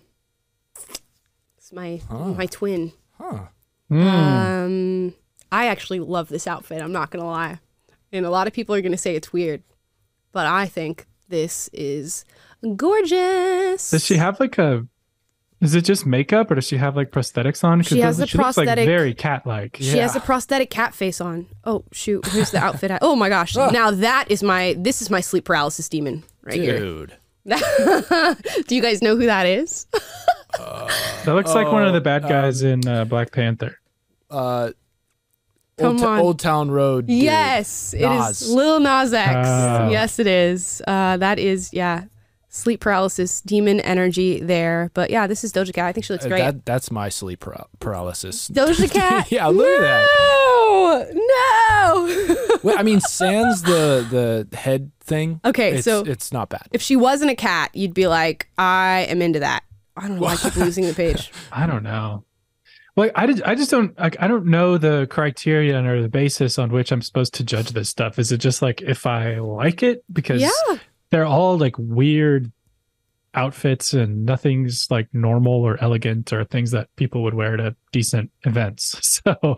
it's my huh. my twin. Huh. Mm. Um I actually love this outfit, I'm not gonna lie. And a lot of people are gonna say it's weird. But I think this is gorgeous. Does she have like a Is it just makeup, or does she have like prosthetics on? She has a she prosthetic. Looks, like, very cat-like. She yeah. has a prosthetic cat face on. Oh shoot! Who's the outfit? I, oh my gosh! Oh. Now that is my. This is my sleep paralysis demon right Dude. here. Dude. Do you guys know who that is? uh, that looks oh, like one of the bad guys um, in uh, Black Panther. Uh, Come Old, on. Old Town Road. Dude. Yes, Nas. It is Lil Nas X. Oh. Yes, it is. Uh, that is yeah. Sleep paralysis, demon energy there. But yeah, this is Doja Cat. I think she looks great. Uh, that, that's my sleep par paralysis. Doja Cat? Yeah, look no! at that. No! Well, I mean, sans the, the head thing, okay, it's, so it's not bad. If she wasn't a cat, you'd be like, I am into that. I don't know why I keep losing the page. I don't know. Like, I, did, I just don't, like, I don't know the criterion or the basis on which I'm supposed to judge this stuff. Is it just like, if I like it? Because... Yeah. They're all like weird outfits and nothing's like normal or elegant or things that people would wear to decent events. So uh,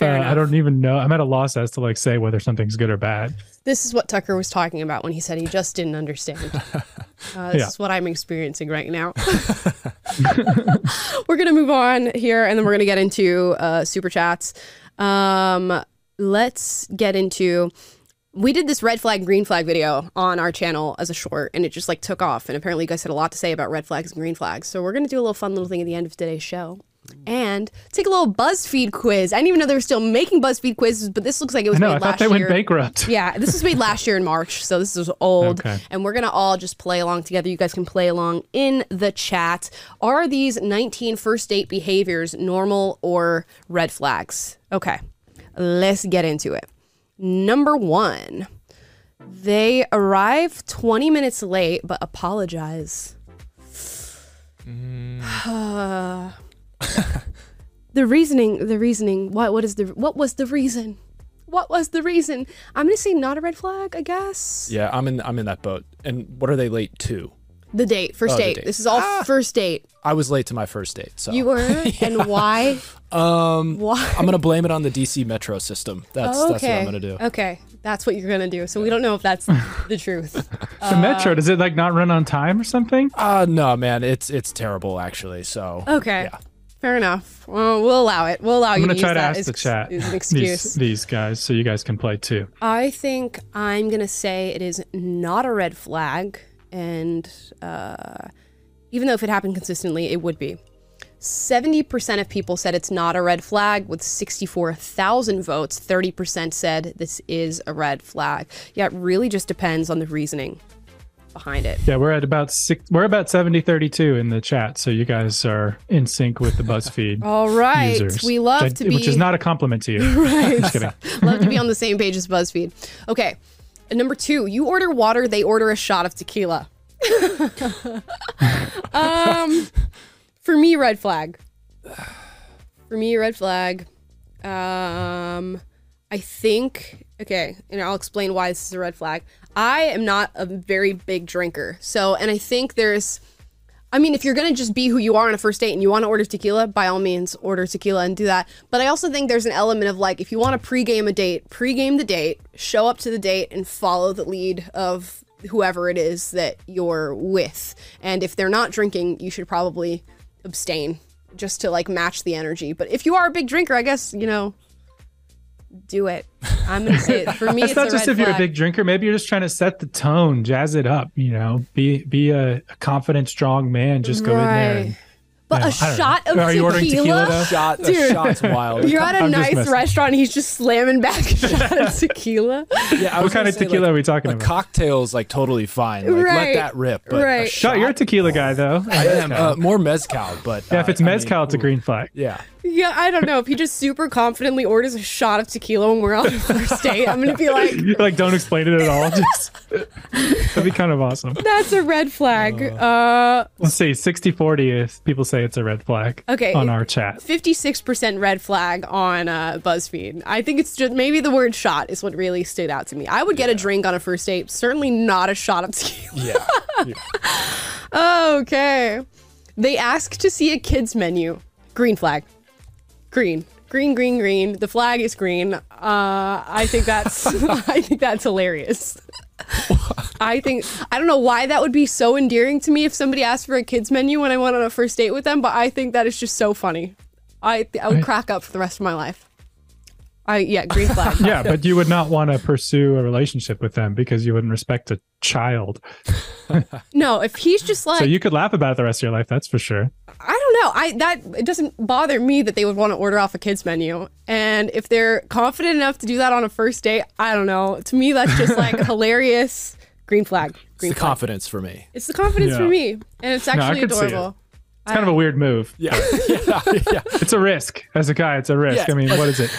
I don't even know. I'm at a loss as to like say whether something's good or bad. This is what Tucker was talking about when he said he just didn't understand. Uh, this yeah. is what I'm experiencing right now. We're going to move on here and then we're going to get into uh, super chats. Um, let's get into... We did this red flag, green flag video on our channel as a short, and it just like took off. And apparently you guys had a lot to say about red flags and green flags. So we're going to do a little fun little thing at the end of today's show and take a little BuzzFeed quiz. I didn't even know they were still making BuzzFeed quizzes, but this looks like it was I know, made I last year. I thought they went bankrupt. Yeah, this was made last year in March, so this is old. Okay. And we're going to all just play along together. You guys can play along in the chat. Are these nineteen first date behaviors normal or red flags? Okay, let's get into it. Number one, they arrive twenty minutes late, but apologize. Mm. the reasoning, the reasoning, what, what is the, what was the reason? What was the reason? I'm going to say not a red flag, I guess. Yeah, I'm in, I'm in that boat. And what are they late to? The date, first oh, date. date. This is all ah, first date. I was late to my first date. So you were, yeah. and why? Um, why? I'm gonna blame it on the D C metro system. That's oh, okay. that's what I'm gonna do. Okay, that's what you're gonna do. So we don't know if that's the truth. The uh, metro, does it like not run on time or something? Uh no, man, it's it's terrible actually. So okay, yeah. fair enough. Well, we'll allow it. We'll allow I'm you. I'm gonna to try use to ask the chat an excuse. These, these guys, so you guys can play too. I think I'm gonna say it is not a red flag. And uh, even though if it happened consistently, it would be. seventy percent of people said it's not a red flag with sixty-four thousand votes. thirty percent said this is a red flag. Yeah, it really just depends on the reasoning behind it. Yeah, we're at about six, we're about seventy thirty-two in the chat, so you guys are in sync with the BuzzFeed. All right, users, we love which I, to be which is not a compliment to you. Right. Just kidding. Love to be on the same page as BuzzFeed. Okay. Number two, you order water, they order a shot of tequila. um, for me, red flag. For me, red flag. Um, I think, okay, and I'll explain why this is a red flag. I am not a very big drinker. So, and I think there's, I mean, if you're going to just be who you are on a first date and you want to order tequila, by all means, order tequila and do that. But I also think there's an element of like, if you want to pregame a date, pregame the date, show up to the date and follow the lead of whoever it is that you're with. And if they're not drinking, you should probably abstain just to like match the energy. But if you are a big drinker, I guess, you know, do it. I'm going to say it. For me, it's, it's not just if you're a big drinker. Maybe you're just trying to set the tone, jazz it up, you know, be be a, a confident, strong man. Just go right. in there. And, but you know, a shot of tequila? Are you ordering tequila? Shot, Dude, a shot's wild. You're at a I'm nice restaurant. He's just slamming back a shot of tequila. Yeah, what kind of tequila like, are we talking about? A cocktail's like totally fine. Like, right. Let that rip. But right. a shot, you're a tequila guy, though. I am. Uh, more mezcal, but... Yeah, uh, if it's mezcal, I mean, it's a green flag. Yeah. Yeah, I don't know. If he just super confidently orders a shot of tequila when we're on the first date, I'm going to be like... like, don't explain it at all. Just, that'd be kind of awesome. That's a red flag. Uh, uh, let's see, sixty forty if people say say it's a red flag okay, on our chat. fifty-six percent red flag on uh, BuzzFeed. I think it's just maybe the word shot is what really stood out to me. I would get yeah. a drink on a first date, certainly not a shot of tequila. Yeah. yeah. Okay. They ask to see a kid's menu. Green flag. Green. Green, green, green. The flag is green. Uh, I think that's I think that's hilarious. I think I don't know why that would be so endearing to me if somebody asked for a kid's menu when I went on a first date with them, but I think that is just so funny. I th- I would right. crack up for the rest of my life. I yeah, green flag. Yeah, but you would not want to pursue a relationship with them because you wouldn't respect a child. No, if he's just like, so you could laugh about it the rest of your life, that's for sure. I don't know. I that it doesn't bother me that they would want to order off a kid's menu. And if they're confident enough to do that on a first date, I don't know. To me, that's just like hilarious. Green flag. Green it's the flag. confidence for me. It's the confidence yeah. for me. And it's actually no, adorable. It. It's I, kind of a weird move. Yeah. yeah. yeah. It's a risk. As a guy, it's a risk. Yeah. I mean, what is it?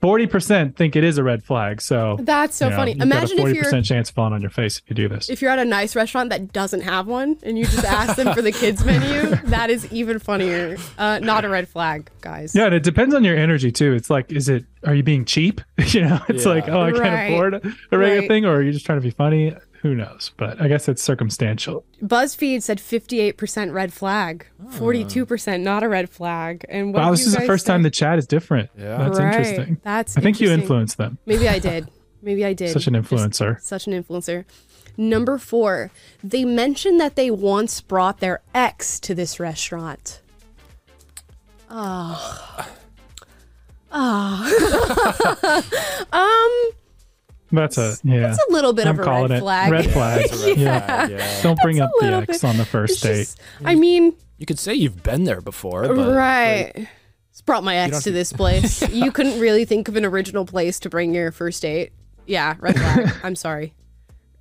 forty percent think it is a red flag, so that's so you know, funny. Imagine got a forty percent if you're chance of falling on your face if you do this. If you're at a nice restaurant that doesn't have one and you just ask them for the kids menu, that is even funnier. Uh, not a red flag, guys. Yeah, and it depends on your energy too. It's like, is it are you being cheap? You know, it's yeah. like, oh, I right. can't afford a regular right. thing, or are you just trying to be funny? Who knows? But I guess it's circumstantial. BuzzFeed said fifty-eight percent red flag, oh. forty-two percent not a red flag. And what wow, this is the first think? time the chat is different. Yeah, that's right. interesting. That's I think you influenced them. Maybe I did. Maybe I did. Such an influencer. Just, such an influencer. Number four, they mentioned that they once brought their ex to this restaurant. Oh. Oh. um... That's a yeah. That's a little bit I'm of a red flag. Red flag. Red yeah. flag yeah. Don't bring that's up the ex bit. on the first date. Just, I mean, you could say you've been there before, but, right? Like, it's brought my ex to this place. yeah. You couldn't really think of an original place to bring your first date. Yeah, red flag. I'm sorry.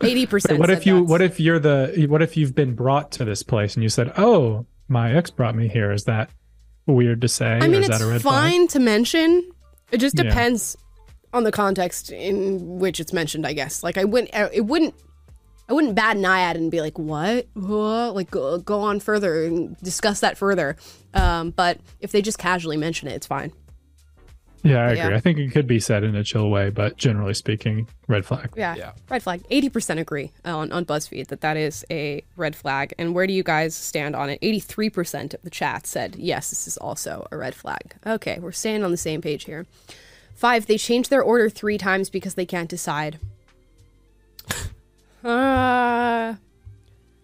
Eighty percent. What if you? That. What if you're the? What if you've been brought to this place and you said, "Oh, my ex brought me here." Is that weird to say? I mean, or is it's that a red fine flag? to mention. It just depends. Yeah. On the context in which it's mentioned, I guess. Like I wouldn't, it wouldn't, I wouldn't bat an eye at it and be like, "What? What?" Like go, go on further and discuss that further. Um, but if they just casually mention it, it's fine. Yeah, I agree. Yeah. I think it could be said in a chill way, but generally speaking, red flag. Yeah, yeah. Red flag. Eighty percent agree on on BuzzFeed that that is a red flag. And where do you guys stand on it? Eighty-three percent of the chat said yes. This is also a red flag. Okay, we're staying on the same page here. Five, they changed their order three times because they can't decide. Uh,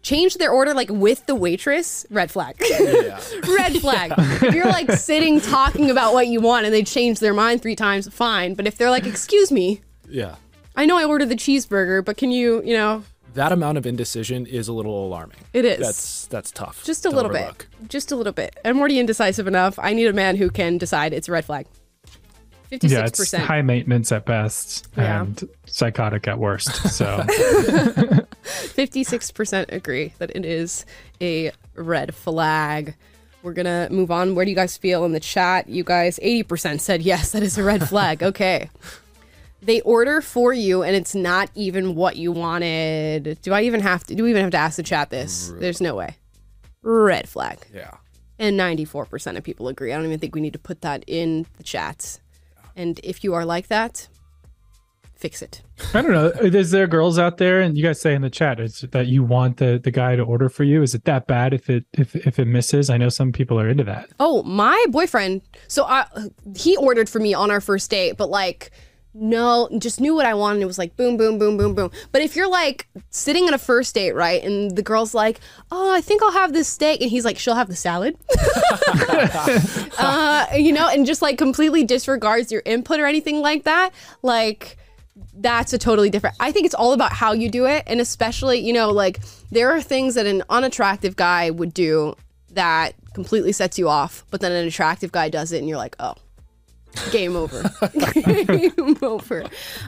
change their order, like, with the waitress? Red flag. Yeah. Red flag. Yeah. If you're, like, sitting talking about what you want and they change their mind three times, fine. But if they're like, excuse me. Yeah. I know I ordered the cheeseburger, but can you, you know... That amount of indecision is a little alarming. It is. That's that's tough. Just a little overlook. bit. Just a little bit. I'm already indecisive enough. I need a man who can decide. It's a red flag. fifty-six percent. Yeah, it's high maintenance at best yeah. and psychotic at worst. So, fifty-six percent agree that it is a red flag. We're going to move on. Where do you guys feel in the chat? You guys, eighty percent said yes, that is a red flag. Okay. They order for you and it's not even what you wanted. Do I even have to, do we even have to ask the chat this? Really? There's no way. Red flag. Yeah. And ninety-four percent of people agree. I don't even think we need to put that in the chat. And if you are like that, fix it. I don't know. Is there girls out there, and you guys say in the chat, is that you want the, the guy to order for you? Is it that bad if it if if it misses? I know some people are into that. Oh, my boyfriend. So I, he ordered for me on our first date, but like, no, just knew what I wanted. It was like boom, boom, boom, boom, boom. But if you're like sitting on a first date, right, and the girl's like, "Oh, I think I'll have this steak," and he's like, "She'll have the salad," uh, you know, and just like completely disregards your input or anything like that. Like, that's a totally different. I think it's all about how you do it, and especially, you know, like there are things that an unattractive guy would do that completely sets you off, but then an attractive guy does it, and you're like, "Oh." Game over. Game over.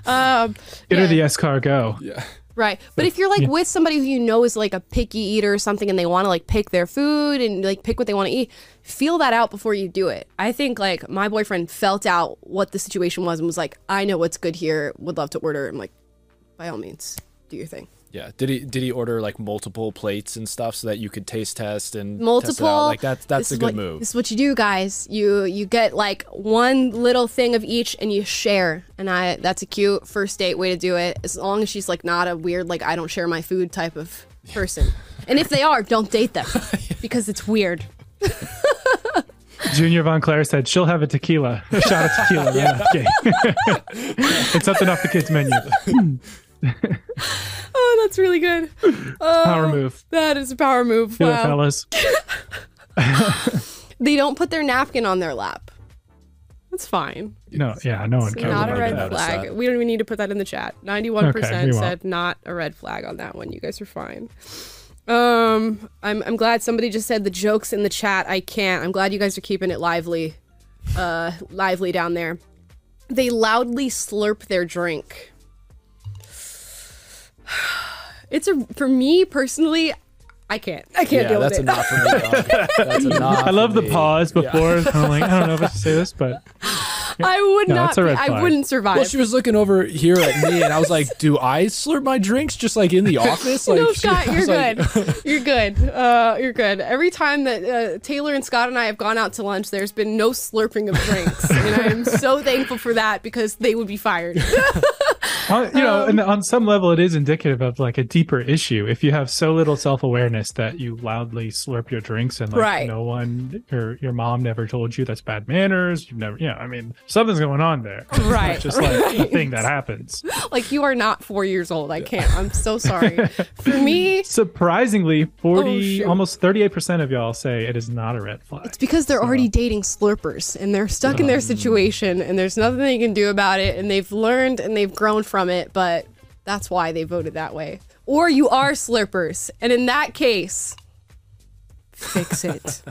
Um, Get her yeah. the escargot. Yeah. Right. But if you're like yeah. with somebody who you know is like a picky eater or something and they want to like pick their food and like pick what they want to eat, feel that out before you do it. I think like my boyfriend felt out what the situation was and was like, I know what's good here. Would love to order. I'm like, by all means, do your thing. Yeah. Did he did he order like multiple plates and stuff so that you could taste test and multiple test it out? Like that's that's a good what, move. This is what you do, guys. You you get like one little thing of each and you share. And I that's a cute first date way to do it. As long as she's like not a weird like I don't share my food type of person. Yeah. And if they are, don't date them yeah. because it's weird. Junior Von Claire said she'll have a tequila, a shot of tequila. Yeah. Okay. It's something off the kids' menu. Oh, that's really good. Uh, power move. That is a power move. Wow. Yeah, fellas. They don't put their napkin on their lap. That's fine. No, yeah, no one cares. Not a red flag. We don't even need to put that in the chat. ninety-one percent okay, said not a red flag on that one. You guys are fine. Um, I'm I'm glad somebody just said the jokes in the chat. I can't. I'm glad you guys are keeping it lively, uh, lively down there. They loudly slurp their drink. It's a for me personally. I can't. I can't yeah, deal with it. That's a not for me. That's a not I love for the me. Pause before. Yeah. I'm like, I don't know if I should say this, but yeah. I would no, not. Be, I wouldn't survive. Well, she was looking over here at me, and I was like, "Do I slurp my drinks just like in the office?" Like, no, Scott, she, you're good. Like, you're good. Uh, you're good. Every time that uh, Taylor and Scott and I have gone out to lunch, there's been no slurping of drinks, and I am so thankful for that because they would be fired. On, you know, um, and on some level, it is indicative of like a deeper issue. If you have so little self-awareness that you loudly slurp your drinks and like right. no one, your your mom never told you that's bad manners. You've never, yeah. You know, I mean, something's going on there. Right, it's just right. like a thing that happens. Like you are not four years old. I can't. I'm so sorry. For me, surprisingly, forty, oh, almost thirty-eight percent of y'all say it is not a red flag. It's because they're so. already dating slurpers and they're stuck um, in their situation and there's nothing they can do about it and they've learned and they've grown from it, but that's why they voted that way. Or you are slurpers, and in that case, fix it.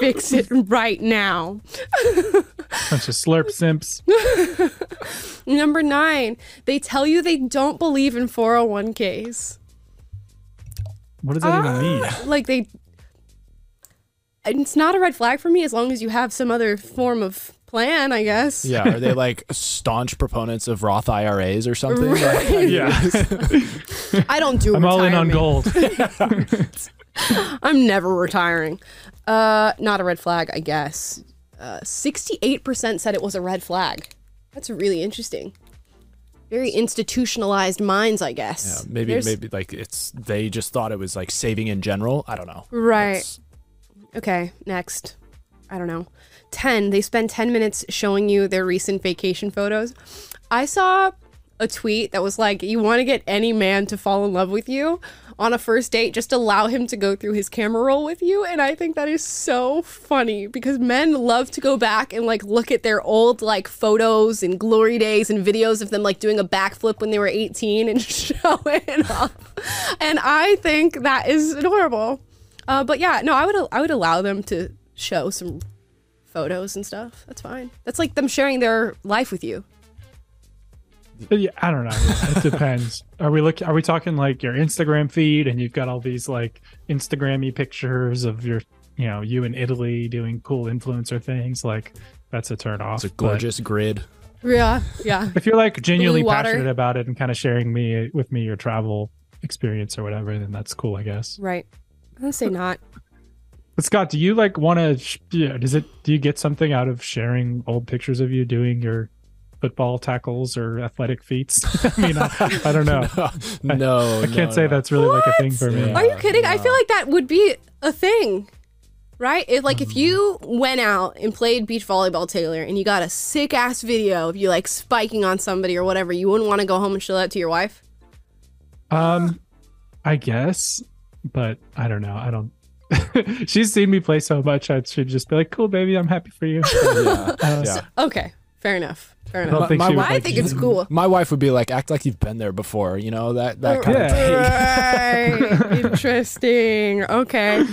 Fix it right now. Bunch of slurp simps. Number nine, they tell you they don't believe in four oh one K's. What does that uh, even mean? Like they, it's not a red flag for me as long as you have some other form of plan, I guess. Yeah, are they like staunch proponents of Roth I R As or something? Right. Like, yeah. I don't do I'm retirement. All in on gold. I'm never retiring. Uh, not a red flag, I guess. Uh, sixty-eight percent said it was a red flag. That's really interesting. Very institutionalized minds, I guess. Yeah, maybe There's... maybe like it's they just thought it was like saving in general. I don't know. Right. It's... Okay, next. I don't know. ten. They spend ten minutes showing you their recent vacation photos. I saw a tweet that was like, you want to get any man to fall in love with you on a first date, just allow him to go through his camera roll with you. And I think that is so funny because men love to go back and like look at their old like photos and glory days and videos of them like doing a backflip when they were eighteen and show it off. And I think that is adorable. Uh, but yeah, no, I would I would allow them to show some photos and stuff. That's fine. That's like them sharing their life with you. Yeah, I don't know. It depends. Are we look? Are we talking like your Instagram feed and you've got all these like Instagram-y pictures of your, you know, you in Italy doing cool influencer things? Like that's a turn off. It's a gorgeous but... grid. Yeah, yeah. If you're like genuinely passionate about it and kind of sharing me with me your travel experience or whatever, then that's cool, I guess. Right. I'm gonna say not. But Scott, do you like want to, you know, does it, do you get something out of sharing old pictures of you doing your football tackles or athletic feats? I mean, I, I don't know. No, no I, I can't no, say no. that's really what? like a thing for me. Yeah, Are you kidding? No. I feel like that would be a thing, right? It, like mm. if you went out and played beach volleyball, Taylor, and you got a sick ass video of you like spiking on somebody or whatever, you wouldn't want to go home and show that to your wife? Um, I guess, but I don't know. I don't. She's seen me play so much, I should just be like, cool, baby, I'm happy for you. Yeah. Uh, so, okay, fair enough. Fair enough. I, think, my, my, like, I think it's cool. My wife would be like, act like you've been there before, you know, that, that kind yeah. of thing. Right. Interesting. Okay.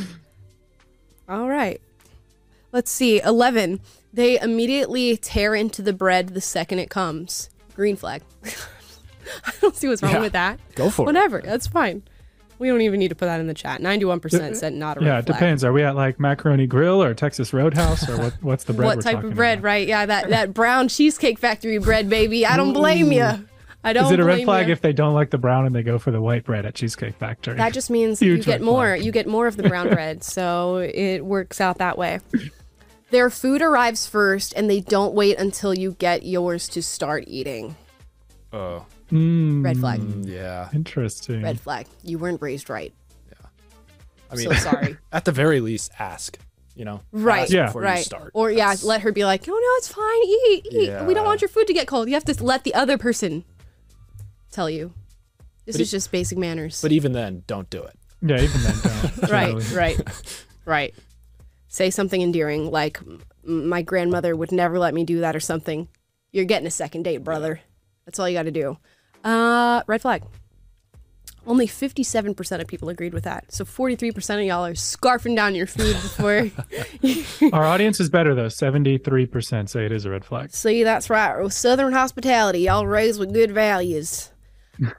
All right. Let's see. eleven. They immediately tear into the bread the second it comes. Green flag. I don't see what's wrong yeah. with that. Go for Whatever. it. Whatever. That's fine. We don't even need to put that in the chat. ninety-one percent said not a red flag. Yeah, it depends. Are we at like Macaroni Grill or Texas Roadhouse or what? What's the bread? What we're type of bread, about? Right? Yeah, that that brown cheesecake factory bread, baby. I don't blame you. I I don't. Is it a red flag you. if they don't like the brown and they go for the white bread at Cheesecake Factory? That just means Huge you get more. Flag. You get more of the brown bread, so it works out that way. Their food arrives first, and they don't wait until you get yours to start eating. Oh. Mm, red flag. Yeah. Interesting. Red flag. You weren't raised right. Yeah. I mean, so sorry. At the very least, ask. You know, right? Yeah, right. You start. Or That's... yeah, let her be like, no, no, it's fine. Eat, eat. Yeah. We don't want your food to get cold. You have to let the other person tell you. This but is e just basic manners. But even then, don't do it. Yeah, even then, don't. Right, right, right. Say something endearing, like my grandmother would never let me do that, or something. You're getting a second date, brother. That's all you got to do. Uh, red flag. Only fifty-seven percent of people agreed with that. So forty-three percent of y'all are scarfing down your food before. Our audience is better, though. seventy-three percent say it is a red flag. See, that's right. Southern hospitality. Y'all raised with good values.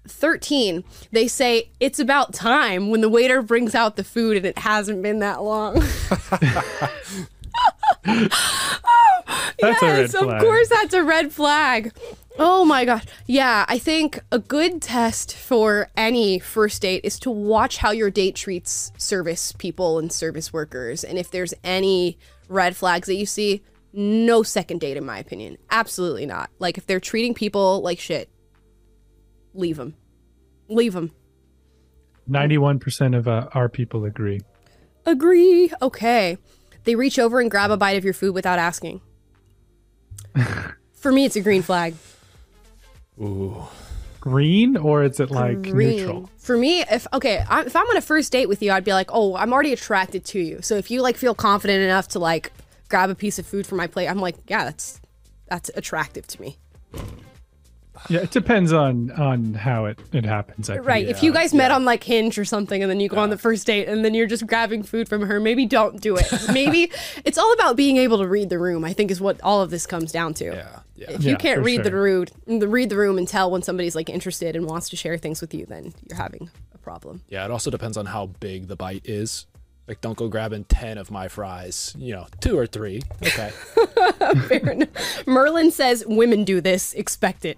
thirteen, they say it's about time when the waiter brings out the food and it hasn't been that long. oh, that's yes, a red flag. Of course that's a red flag. Oh my gosh. Yeah, I think a good test for any first date is to watch how your date treats service people and service workers. And if there's any red flags that you see, no second date, in my opinion. Absolutely not. Like, if they're treating people like shit, leave them. Leave them. ninety-one percent of uh, our people agree. Agree. Okay. They reach over and grab a bite of your food without asking. For me, it's a green flag. Ooh, green, or is it like green. Neutral? For me, if okay, I, if I'm on a first date with you, I'd be like, oh, I'm already attracted to you. So if you like feel confident enough to like grab a piece of food from my plate, I'm like, yeah, that's that's attractive to me. Yeah, it depends on on how it it happens. I think. Right. Yeah. If you guys met yeah. on like Hinge or something, and then you go yeah. on the first date, and then you're just grabbing food from her, maybe don't do it. Maybe it's all about being able to read the room. I think is what all of this comes down to. Yeah. Yeah. If you yeah, can't read sure. the room, read the room and tell when somebody's like interested and wants to share things with you, then you're having a problem. Yeah, it also depends on how big the bite is. Like, don't go grabbing ten of my fries. You know, two or three. Okay. Fair enough. Merlin says women do this. Expect it.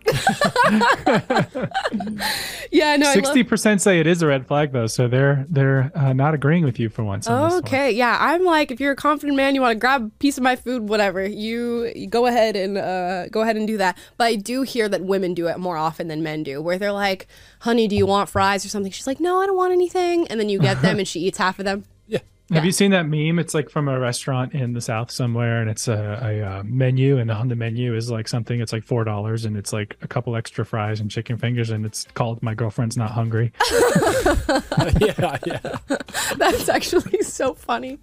Yeah, no. Sixty percent say it is a red flag, though, so they're they're uh, not agreeing with you for once. On this okay, one. yeah, I'm like, if you're a confident man, you want to grab a piece of my food, whatever. You, you go ahead and uh, go ahead and do that. But I do hear that women do it more often than men do, where they're like, "Honey, do you want fries or something?" She's like, "No, I don't want anything," and then you get them, and she eats half of them. Yeah. Have you seen that meme? It's like from a restaurant in the South somewhere, and it's a, a, a menu, and on the menu is like something. It's like four dollars, and it's like a couple extra fries and chicken fingers, and it's called "My Girlfriend's Not Hungry." yeah, yeah. That's actually so funny.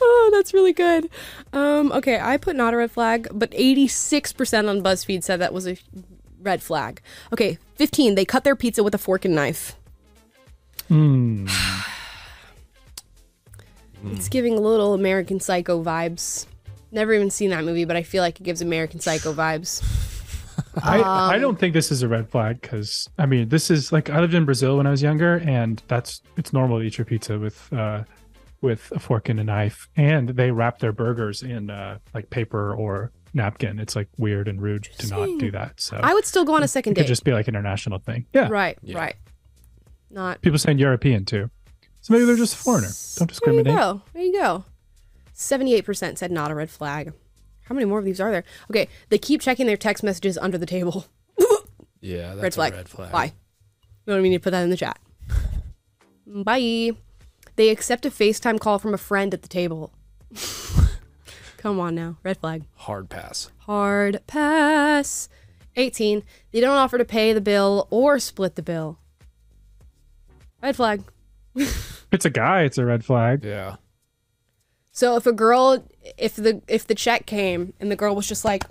Oh, that's really good. Um, okay, I put not a red flag, but eighty-six percent on BuzzFeed said that was a red flag. Okay, fifteen. They cut their pizza with a fork and knife. Hmm. It's giving little American Psycho vibes. Never even seen that movie, but I feel like it gives American Psycho vibes. I, um, I don't think this is a red flag because, I mean, this is like, I lived in Brazil when I was younger, and that's it's normal to eat your pizza with uh, with a fork and a knife. And they wrap their burgers in uh, like paper or napkin. It's like weird and rude to not do that. So I would still go on a second date. It could just be like an international thing. Yeah. Right, yeah. right. Not People saying European too. So maybe they're just a foreigner. Don't discriminate. There you go. There you go. seventy-eight percent said not a red flag. How many more of these are there? Okay. They keep checking their text messages under the table. Yeah, that's red flag. A red flag. Why? You don't need to put that in the chat. Bye. They accept a FaceTime call from a friend at the table. Come on now. Red flag. Hard pass. Hard pass. eighteen. They don't offer to pay the bill or split the bill. Red flag. If it's a guy, it's a red flag. Yeah. So if a girl, if the if the check came and the girl was just like,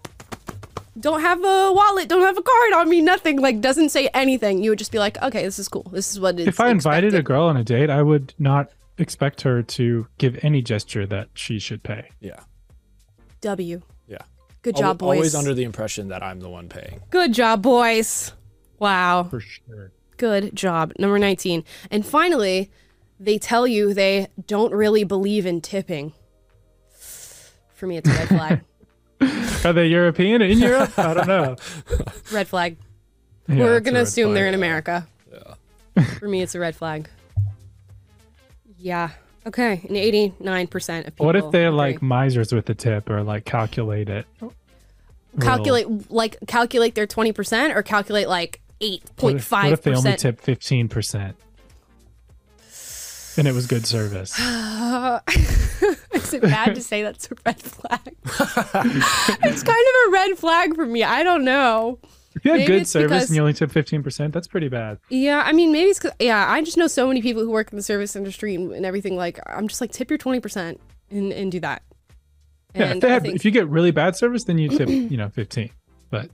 don't have a wallet, don't have a card on me, nothing, like doesn't say anything, you would just be like, okay, this is cool. This is what it's If I invited expected. a girl on a date, I would not expect her to give any gesture that she should pay. Yeah. W. Yeah. Good Al job, boys. Always under the impression that I'm the one paying. Good job, boys. Wow. For sure. Good job. Number nineteen. And finally, they tell you they don't really believe in tipping. For me, it's a red flag. Are they European in Europe? I don't know. Red flag. Yeah, we're going to assume they're in America. Yeah. For me, it's a red flag. Yeah. Okay. And eighty-nine percent of people. What if they're agree. like misers with the tip, or like calculate it? Calculate, Real. like calculate their twenty percent, or calculate like eight point five percent? What, what if they only tip fifteen percent? And it was good service. Uh, is it bad to say that's a red flag? It's kind of a red flag for me. I don't know. If you had maybe good service because, and you only tip fifteen percent, that's pretty bad. Yeah, I mean, maybe it's because, yeah, I just know so many people who work in the service industry and, and everything. Like, I'm just like, tip your twenty percent and, and do that. And yeah, if, they have, think, if you get really bad service, then you tip, you know, fifteen. But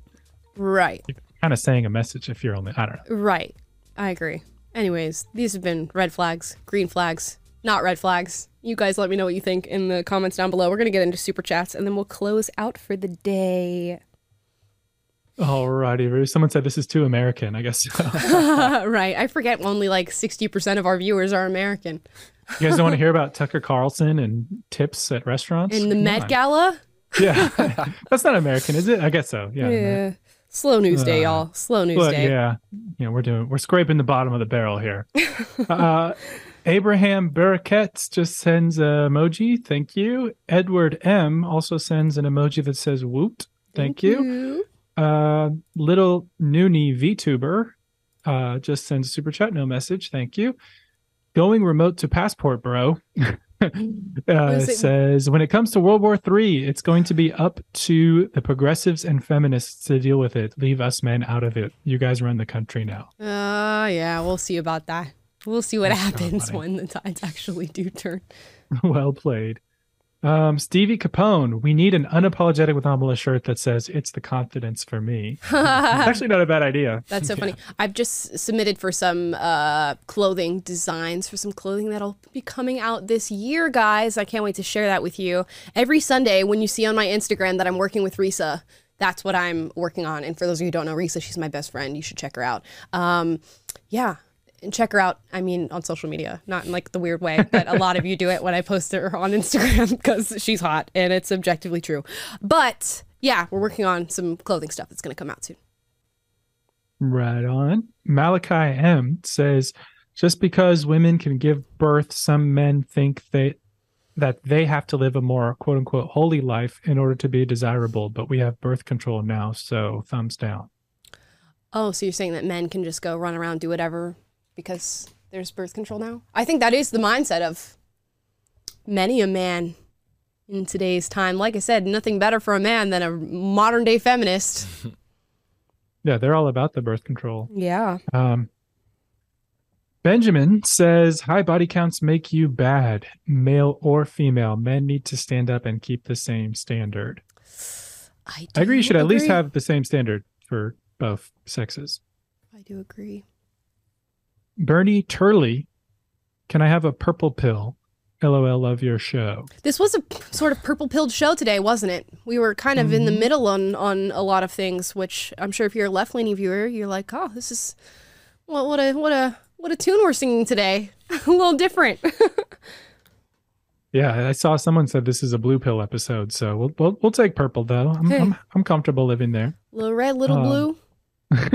right, you're kind of saying a message if you're only, I don't know. Right. I agree. Anyways, these have been red flags, green flags, not red flags. You guys let me know what you think in the comments down below. We're going to get into super chats and then we'll close out for the day. Alrighty, someone said this is too American, I guess. Right, I forget only like sixty percent of our viewers are American. You guys don't want to hear about Tucker Carlson and tips at restaurants? In the Come Met on. Gala? Yeah, that's not American, is it? I guess so, yeah. yeah. Slow news day, uh, y'all. Slow news look, day. Yeah, yeah, we're doing, we're scraping the bottom of the barrel here. uh, Abraham Burkett just sends an emoji, thank you. Edward M. also sends an emoji that says whooped, thank, thank you. you. Uh, Little Noonie VTuber uh, just sends a super chat, no message, thank you. Going remote to passport, bro. uh, says, when it comes to World War Three, it's going to be up to the progressives and feminists to deal with it. Leave us men out of it. You guys run the country now. Uh, yeah, we'll see about that. We'll see what That's happens so when the tides actually do turn. Well played. Um, Stevie Capone, we need an Unapologetic with Amala shirt that says, it's the confidence for me. It's actually not a bad idea. That's so funny. Yeah. I've just submitted for some uh, clothing designs, for some clothing that'll be coming out this year, guys. I can't wait to share that with you. Every Sunday when you see on my Instagram that I'm working with Risa, that's what I'm working on. And for those of you who don't know Risa, she's my best friend. You should check her out. Um, yeah. And check her out, I mean, on social media, not in like the weird way, but a lot of you do it when I post her on Instagram because she's hot and it's objectively true. But yeah, we're working on some clothing stuff that's going to come out soon. Right on. Malachi M says, just because women can give birth, some men think they, that they have to live a more quote unquote holy life in order to be desirable, but we have birth control now, so thumbs down. Oh, so you're saying that men can just go run around, do whatever, because there's birth control now? I think that is the mindset of many a man in today's time. Like I said, nothing better for a man than a modern day feminist. Yeah, they're all about the birth control. Yeah. Um, Benjamin says, high body counts make you bad, male or female. Men need to stand up and keep the same standard. I, I agree you should agree. at least have the same standard for both sexes. I do agree. Bernie Turley, can I have a purple pill? L O L, love your show. This was a p- sort of purple pilled show today, wasn't it? We were kind of mm-hmm. in the middle on, on a lot of things, which I'm sure if you're a left leaning viewer, you're like, oh, this is what, what a what a what a tune we're singing today. A little different. Yeah, I saw someone said this is a blue pill episode, so we'll we'll, we'll take purple though. I'm, okay. I'm I'm comfortable living there. Little red, little um, blue.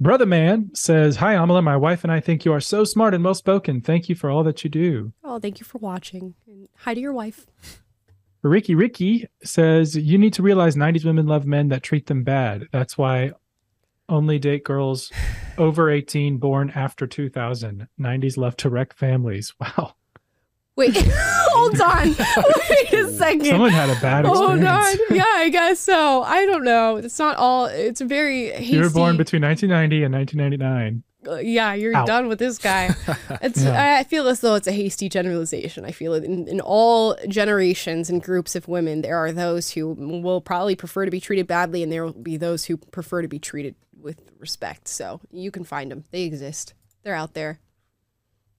Brother Man says, hi, Amala. My wife and I think you are so smart and well-spoken. Thank you for all that you do. Oh, thank you for watching. And hi to your wife. Ricky Ricky says, you need to realize nineties women love men that treat them bad. That's why only date girls over eighteen, born after two thousand. nineties love to wreck families. Wow. Wait, hold on. Wait a second. Someone had a bad experience. Hold on. Yeah, I guess so. I don't know. It's not all, it's very hasty. You were born between nineteen ninety and nineteen ninety-nine. Uh, yeah, you're Ow. done with this guy. It's, yeah. I feel as though it's a hasty generalization. I feel it in, in all generations and groups of women, there are those who will probably prefer to be treated badly, and there will be those who prefer to be treated with respect. So you can find them. They exist. They're out there.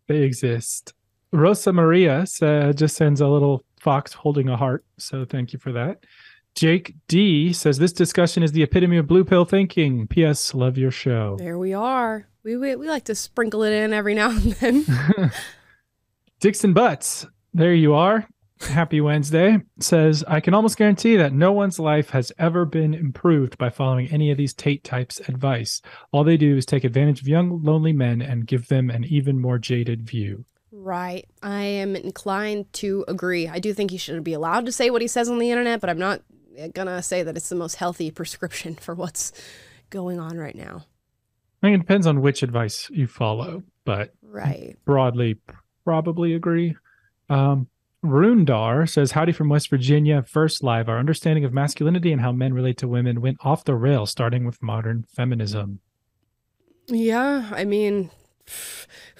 They exist. Rosa Maria uh, just sends a little fox holding a heart, so thank you for that. Jake D says, this discussion is the epitome of blue pill thinking. P S. Love your show. There we are. We we, we like to sprinkle it in every now and then. Dixon Butts, there you are. Happy Wednesday says, I can almost guarantee that no one's life has ever been improved by following any of these Tate types' advice. All they do is take advantage of young, lonely men and give them an even more jaded view. Right. I am inclined to agree. I do think he should be allowed to say what he says on the internet, but I'm not going to say that it's the most healthy prescription for what's going on right now. I mean, it depends on which advice you follow, but right. broadly, probably agree. Um, Rundar says, howdy from West Virginia. First live, our understanding of masculinity and how men relate to women went off the rails, starting with modern feminism. Yeah, I mean,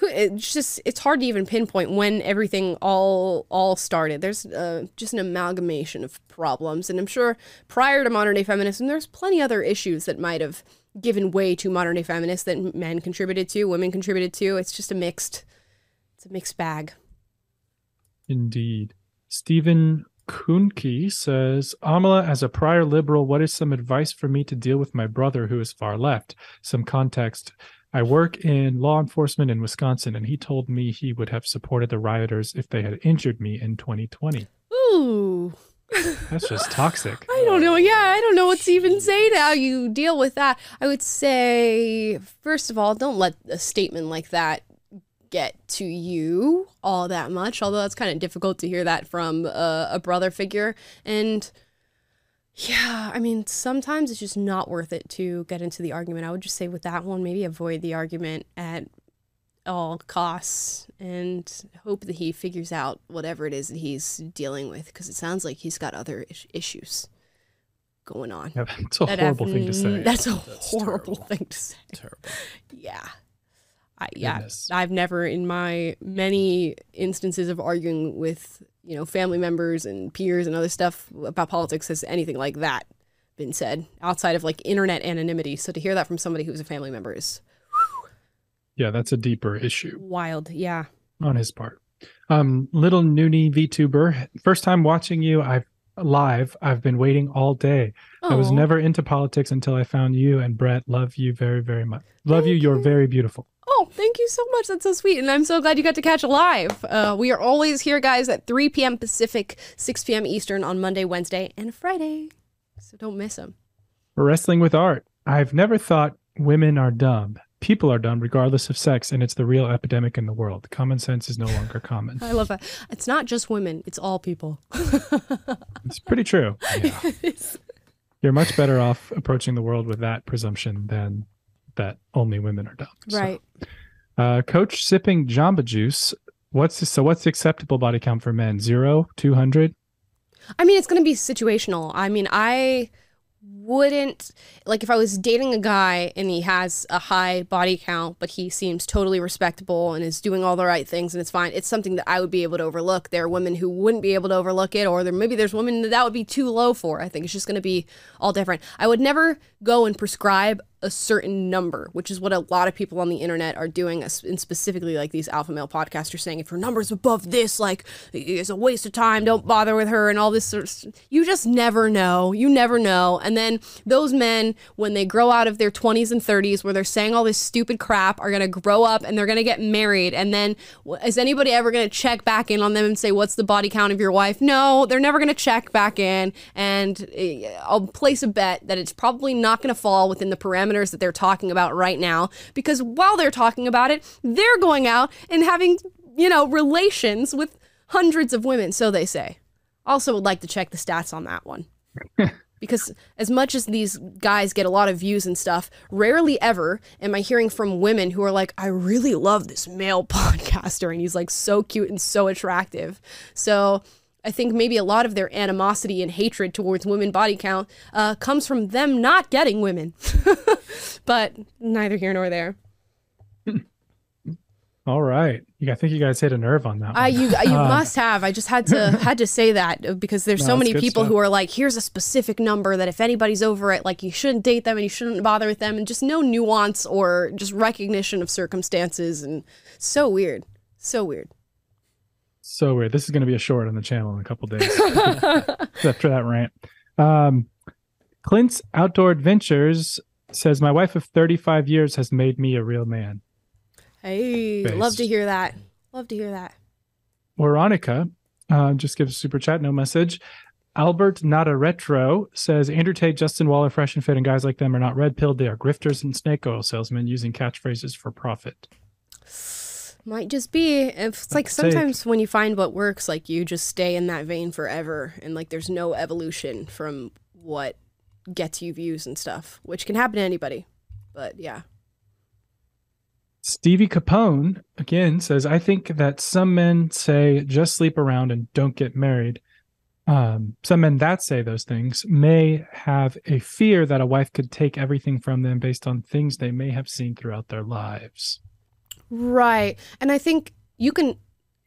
it's just, it's hard to even pinpoint when everything all all started. There's uh, just an amalgamation of problems. And I'm sure prior to modern day feminism, there's plenty other issues that might have given way to modern day feminists that men contributed to, women contributed to. It's just a mixed, it's a mixed bag. Indeed. Stephen Kuhnke says, Amala, as a prior liberal, what is some advice for me to deal with my brother who is far left? Some context. I work in law enforcement in Wisconsin, and he told me he would have supported the rioters if they had injured me in twenty twenty. Ooh. That's just toxic. I don't know. Yeah, I don't know what to even say to how you deal with that. I would say, first of all, don't let a statement like that get to you all that much, although that's kind of difficult to hear that from a, a brother figure. And yeah, I mean, sometimes it's just not worth it to get into the argument. I would just say with that one, maybe avoid the argument at all costs and hope that he figures out whatever it is that he's dealing with, because it sounds like he's got other is- issues going on. Yeah, that's a that horrible have, thing to say. That's a that's horrible terrible. thing to say. Terrible. Yeah. I, yeah, Goodness. I've never in my many instances of arguing with, you know, family members and peers and other stuff about politics has anything like that been said outside of like internet anonymity. So to hear that from somebody who's a family member is. Whew, yeah, that's a deeper issue. Wild. Yeah. On his part. Um, Little Noonie VTuber. First time watching you. I've live. I've been waiting all day. Aww. I was never into politics until I found you and Brett. Love you very, very much. Love you. you. You're very beautiful. Oh, thank you so much. That's so sweet. And I'm so glad you got to catch a live. Uh, we are always here, guys, at three p.m. Pacific, six p.m. Eastern on Monday, Wednesday, and Friday. So don't miss them. Wrestling with Art. I've never thought women are dumb. People are dumb regardless of sex, and it's the real epidemic in the world. Common sense is no longer common. I love that. It's not just women. It's all people. It's pretty true. Yeah. You're much better off approaching the world with that presumption than that only women are dumb. Right. So, uh, Coach sipping Jamba Juice. What's this, so what's the acceptable body count for men? Zero? two hundred? I mean, it's going to be situational. I mean, I wouldn't, like if I was dating a guy and he has a high body count, but he seems totally respectable and is doing all the right things and it's fine. It's something that I would be able to overlook. There are women who wouldn't be able to overlook it, or there maybe there's women that that would be too low for. I think it's just going to be all different. I would never go and prescribe a certain number, which is what a lot of people on the internet are doing, and specifically like these alpha male podcasters saying, if her number's above this, like it's a waste of time, don't bother with her and all this sort of st- you just never know. You never know. And then those men, when they grow out of their twenties and thirties where they're saying all this stupid crap, are going to grow up and they're going to get married. And then is anybody ever going to check back in on them and say, what's the body count of your wife? No, they're never going to check back in. And I'll place a bet that it's probably not going to fall within the parameters that they're talking about right now, because while they're talking about it, they're going out and having, you know, relations with hundreds of women, so they say. Also would like to check the stats on that one. Because as much as these guys get a lot of views and stuff, rarely ever am I hearing from women who are like, I really love this male podcaster and he's like so cute and so attractive. So I think maybe a lot of their animosity and hatred towards women body count uh, comes from them not getting women. But neither here nor there. All right. I think you guys hit a nerve on that one. Uh, you you uh, must have. I just had to had to say that because there's no, so many people stuff. who are like, here's a specific number that if anybody's over it, like you shouldn't date them and you shouldn't bother with them. And just no nuance or just recognition of circumstances. And so weird. So weird. So weird. This is going to be a short on the channel in a couple days after that rant. Um, Clint's Outdoor Adventures says, my wife of thirty-five years has made me a real man. Hey, Based. love to hear that. Love to hear that. Veronica Uh, just give a super chat, no message. Albert Nada Retro says, Andrew Tate, Justin Waller, Fresh and Fit, and guys like them are not red-pilled. They are grifters and snake oil salesmen using catchphrases for profit. Might just be. It's like sometimes when you find what works, like you just stay in that vein forever, and like there's no evolution from what gets you views and stuff, which can happen to anybody. But yeah. Stevie Capone, again, says, I think that some men say just sleep around and don't get married. Um, some men that say those things may have a fear that a wife could take everything from them based on things they may have seen throughout their lives. Right. And I think you can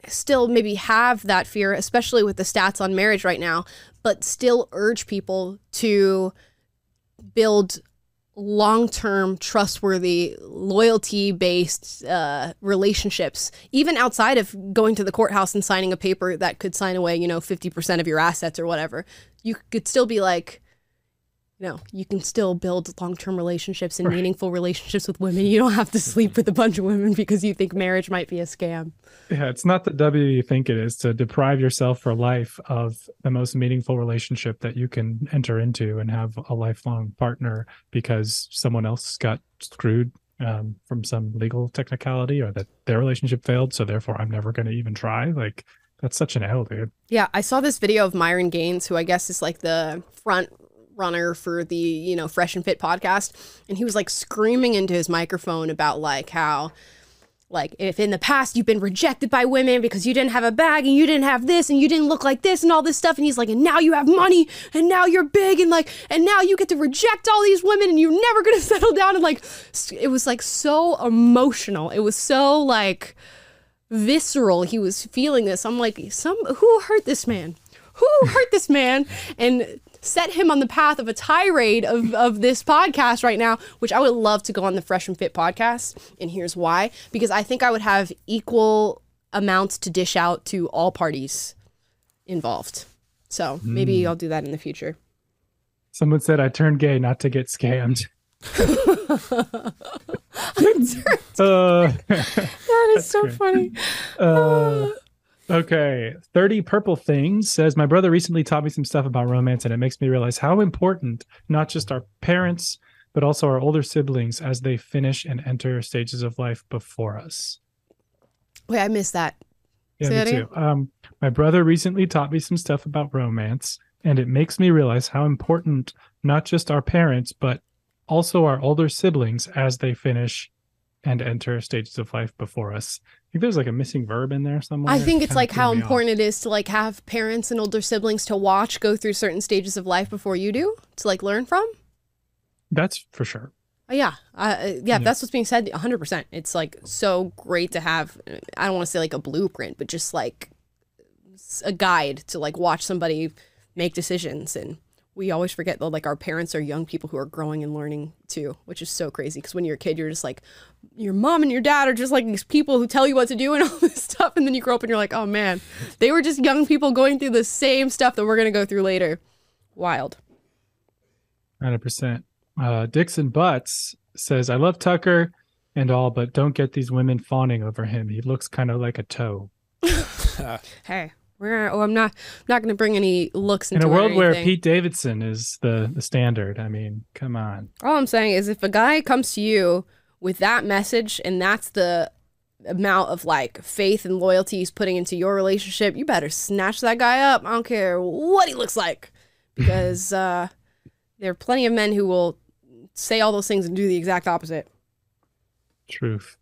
still maybe have that fear, especially with the stats on marriage right now, but still urge people to build long-term, trustworthy, loyalty-based uh, relationships, even outside of going to the courthouse and signing a paper that could sign away, you know, fifty percent of your assets or whatever. You could still be like, you know, you can still build long-term relationships and right. meaningful relationships with women. You don't have to sleep with a bunch of women because you think marriage might be a scam. Yeah, it's not the W you think it is to deprive yourself for life of the most meaningful relationship that you can enter into and have a lifelong partner because someone else got screwed um, from some legal technicality, or that their relationship failed, so therefore I'm never going to even try. Like, that's such an L, dude. Yeah, I saw this video of Myron Gaines, who I guess is like the front runner for the, you know, Fresh and Fit podcast, and he was like screaming into his microphone about like how, like, if in the past you've been rejected by women because you didn't have a bag and you didn't have this and you didn't look like this and all this stuff, and he's like, and now you have money and now you're big and like, and now you get to reject all these women and you're never gonna settle down, and like it was like so emotional, it was so like visceral, he was feeling this. I'm like, some who hurt this man who hurt this man and set him on the path of a tirade of, of this podcast right now, which I would love to go on the Fresh and Fit podcast. And here's why. Because I think I would have equal amounts to dish out to all parties involved. So maybe mm. I'll do that in the future. Someone said, I turned gay not to get scammed. uh, that is so great. Funny. Uh, uh. Okay, thirty Purple Things says, my brother recently taught me some stuff about romance, and it makes me realize how important not just our parents, but also our older siblings as they finish and enter stages of life before us. Wait, I missed that. Yeah, Say me that too. Um, my brother recently taught me some stuff about romance, and it makes me realize how important not just our parents, but also our older siblings as they finish and enter stages of life before us. I think there's like a missing verb in there somewhere. I think it's like how important it is to like have parents and older siblings to watch go through certain stages of life before you do, to like learn from. That's for sure. Oh, yeah. Uh, yeah, yeah, that's what's being said. one hundred percent. It's like so great to have, I don't want to say like a blueprint, but just like a guide to like watch somebody make decisions. And we always forget that like our parents are young people who are growing and learning too, which is so crazy. Because when you're a kid, you're just like, your mom and your dad are just like these people who tell you what to do and all this stuff, and then you grow up and you're like, oh man, they were just young people going through the same stuff that we're gonna go through later. Wild. one hundred percent. Uh, Dixon Butts says, I love Tucker and all, but don't get these women fawning over him. He looks kind of like a toe. Hey, we're oh, I'm not I'm not gonna bring any looks into it. In a world where Pete Davidson is the the standard, I mean, come on. All I'm saying is, if a guy comes to you with that message, and that's the amount of like faith and loyalty he's putting into your relationship, you better snatch that guy up. I don't care what he looks like, because uh, there are plenty of men who will say all those things and do the exact opposite. Truth.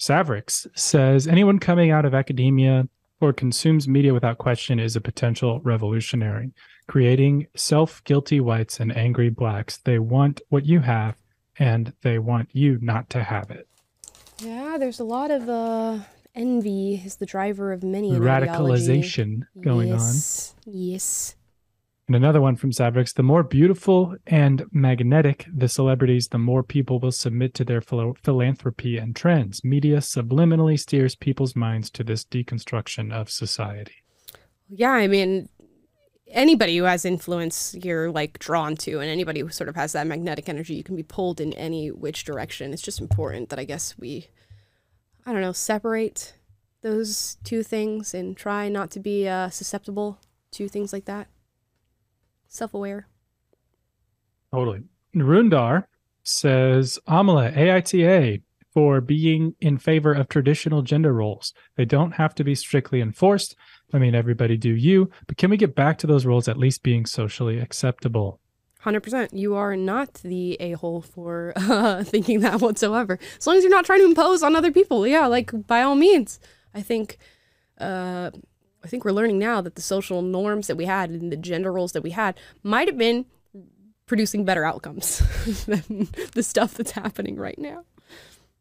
Savrix says, anyone coming out of academia or consumes media without question is a potential revolutionary, creating self-guilty whites and angry blacks. They want what you have, and they want you not to have it. Yeah, there's a lot of uh, envy is the driver of many radicalization ideology going yes. on. Yes. And another one from Savrix, the more beautiful and magnetic the celebrities, the more people will submit to their philo philanthropy and trends. Media subliminally steers people's minds to this deconstruction of society. Yeah, I mean, anybody who has influence you're like drawn to, and anybody who sort of has that magnetic energy, you can be pulled in any which direction. It's just important that I guess we, I don't know, separate those two things and try not to be uh, susceptible to things like that. Self-aware. Totally. Nrundar says, Amala, A I T A, for being in favor of traditional gender roles. They don't have to be strictly enforced. I mean, everybody do you, but can we get back to those roles at least being socially acceptable? one hundred percent. You are not the a-hole for uh, thinking that whatsoever. As long as you're not trying to impose on other people. Yeah, like, by all means. I think uh, I think we're learning now that the social norms that we had and the gender roles that we had might have been producing better outcomes than the stuff that's happening right now.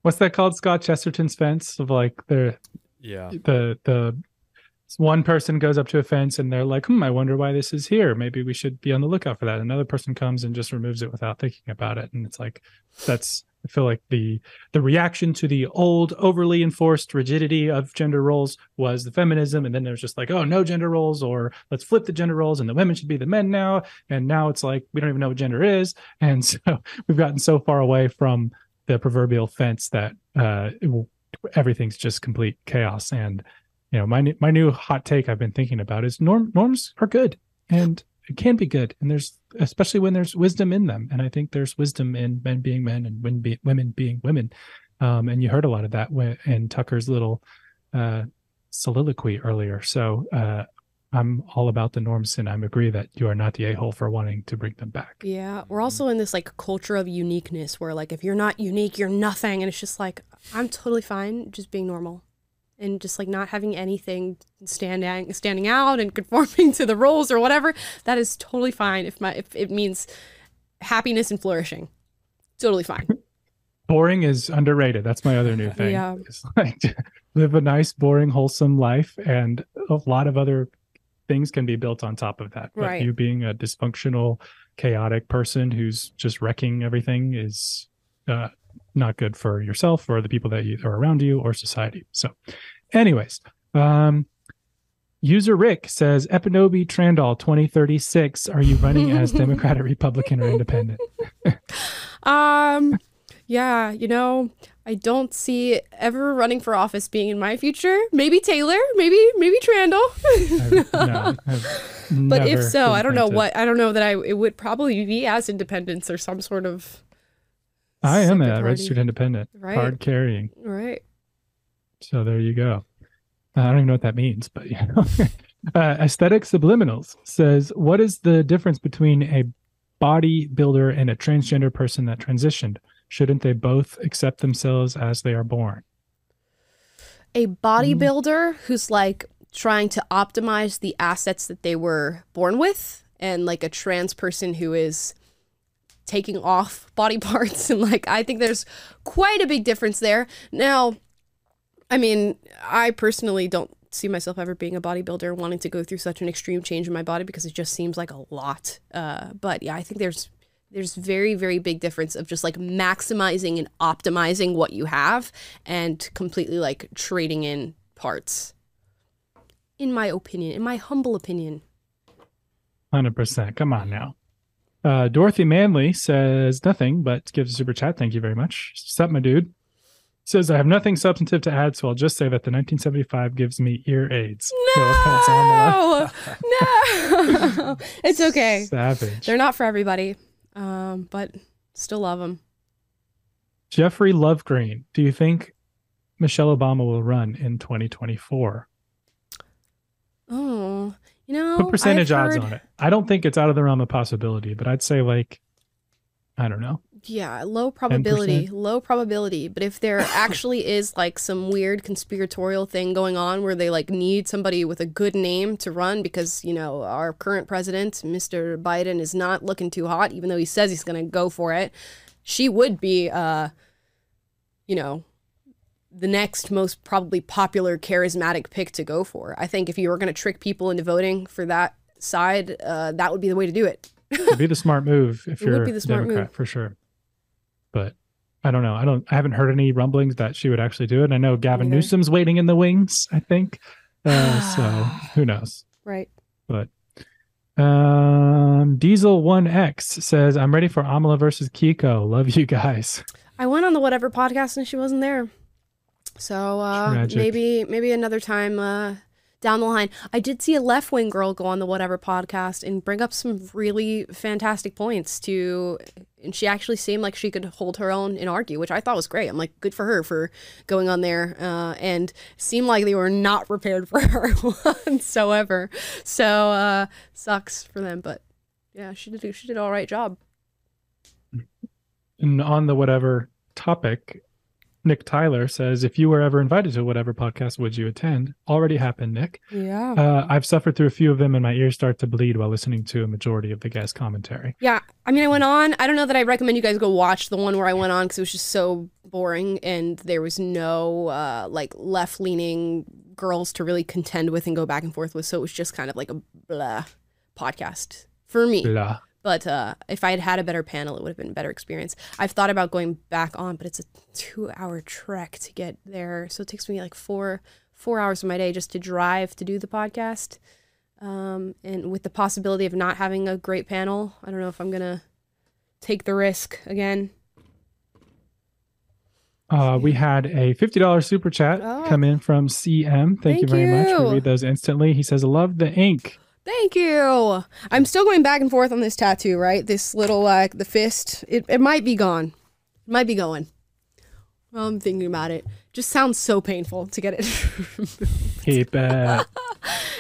What's that called, Scott? Chesterton's fence of like the yeah the the one person goes up to a fence and they're like, hmm, I wonder why this is here. Maybe we should be on the lookout for that. Another person comes and just removes it without thinking about it, and it's like that's I feel like the the reaction to the old overly enforced rigidity of gender roles was the feminism, and then there's just like, oh, no gender roles, or let's flip the gender roles and the women should be the men now. And now it's like we don't even know what gender is, and so we've gotten so far away from the proverbial fence that uh, it will, everything's just complete chaos. And you know, my my new hot take I've been thinking about is norm, norms are good, and it can be good, and there's especially when there's wisdom in them. And I think there's wisdom in men being men and women, be, women being women. Um, and you heard a lot of that when, in Tucker's little uh, soliloquy earlier. So uh, I'm all about the norms, and I agree that you are not the a-hole for wanting to bring them back. Yeah, we're also in this like culture of uniqueness where like if you're not unique, you're nothing. And it's just like, I'm totally fine just being normal and just like not having anything standing standing out and conforming to the roles or whatever. That is totally fine if my if it means happiness and flourishing. Totally fine. Boring is underrated. That's my other new thing. Yeah. It's like live a nice, boring, wholesome life, and a lot of other things can be built on top of that. But right. You being a dysfunctional, chaotic person who's just wrecking everything is uh, not good for yourself or the people that you are around you or society. So anyways, um, user Rick says, Ekpunobi Trandall twenty thirty-six, are you running as Democrat or Republican or independent? um, yeah, you know, I don't see ever running for office being in my future. Maybe Taylor, maybe, maybe Trandall. I've, no, I've but if so, I don't know what, I don't know that I, it would probably be as independents or some sort of. I am a registered independent, right. Card carrying. Right. So there you go. Uh, I don't even know what that means, but you know. uh, Aesthetic Subliminals says, what is the difference between a bodybuilder and a transgender person that transitioned? Shouldn't they both accept themselves as they are born? A bodybuilder mm. who's like trying to optimize the assets that they were born with, and like a trans person who is taking off body parts, and like I think there's quite a big difference there. Now, I mean, I personally don't see myself ever being a bodybuilder, wanting to go through such an extreme change in my body because it just seems like a lot. Uh, but yeah, I think there's there's very, very big difference of just like maximizing and optimizing what you have and completely like trading in parts. In my opinion, in my humble opinion. one hundred percent. Come on now. Uh, Dorothy Manley says nothing, but gives a super chat. Thank you very much. Sup, my dude. Says, I have nothing substantive to add, so I'll just say that the nineteen seventy-five gives me ear aids. No! No! no! It's okay. Savage. They're not for everybody, um, but still love them. Jeffrey Lovegreen, do you think Michelle Obama will run in twenty twenty-four? Oh... You know, put percentage I've odds heard... on it. I don't think it's out of the realm of possibility, but I'd say like, I don't know. Yeah, low probability, ten percent. Low probability. But if there actually is like some weird conspiratorial thing going on where they like need somebody with a good name to run because, you know, our current president, Mister Biden, is not looking too hot, even though he says he's going to go for it. She would be, uh, you know, the next most probably popular charismatic pick to go for. I think if you were going to trick people into voting for that side, uh, that would be the way to do it. It'd be the smart move if it you're a Democrat move. For sure. But I don't know. I don't. I haven't heard any rumblings that she would actually do it. I know Gavin Neither. Newsom's waiting in the wings. I think. Uh, so who knows? Right. But um, Diesel one X says, "I'm ready for Amala versus Kiko. Love you guys." I went on the Whatever podcast and she wasn't there. So uh, maybe maybe another time uh, down the line. I did see a left-wing girl go on the Whatever podcast and bring up some really fantastic points to, and she actually seemed like she could hold her own and argue, which I thought was great. I'm like, good for her for going on there, uh, and seemed like they were not prepared for her whatsoever. So uh, sucks for them, but yeah, she did she did an all right job. And on the Whatever topic, Nick Tyler says, if you were ever invited to Whatever podcast, would you attend? Already happened, Nick. Yeah. Uh, I've suffered through a few of them, and my ears start to bleed while listening to a majority of the guest commentary. Yeah. I mean, I went on. I don't know that I recommend you guys go watch the one where I went on because it was just so boring, and there was no uh, like left-leaning girls to really contend with and go back and forth with. So it was just kind of like a blah podcast for me. Blah. But uh, if I had had a better panel, it would have been a better experience. I've thought about going back on, but it's a two-hour trek to get there. So it takes me like four four hours of my day just to drive to do the podcast. Um, and with the possibility of not having a great panel, I don't know if I'm going to take the risk again. Uh, we had a fifty dollar super chat oh. come in from C M. Thank, Thank you very you. much. We read those instantly. He says, love the ink. Thank you. I'm still going back and forth on this tattoo, right? This little, like, uh, the fist. It, it might be gone. It might be going. Well, I'm thinking about it. Just sounds so painful to get it. Keep it.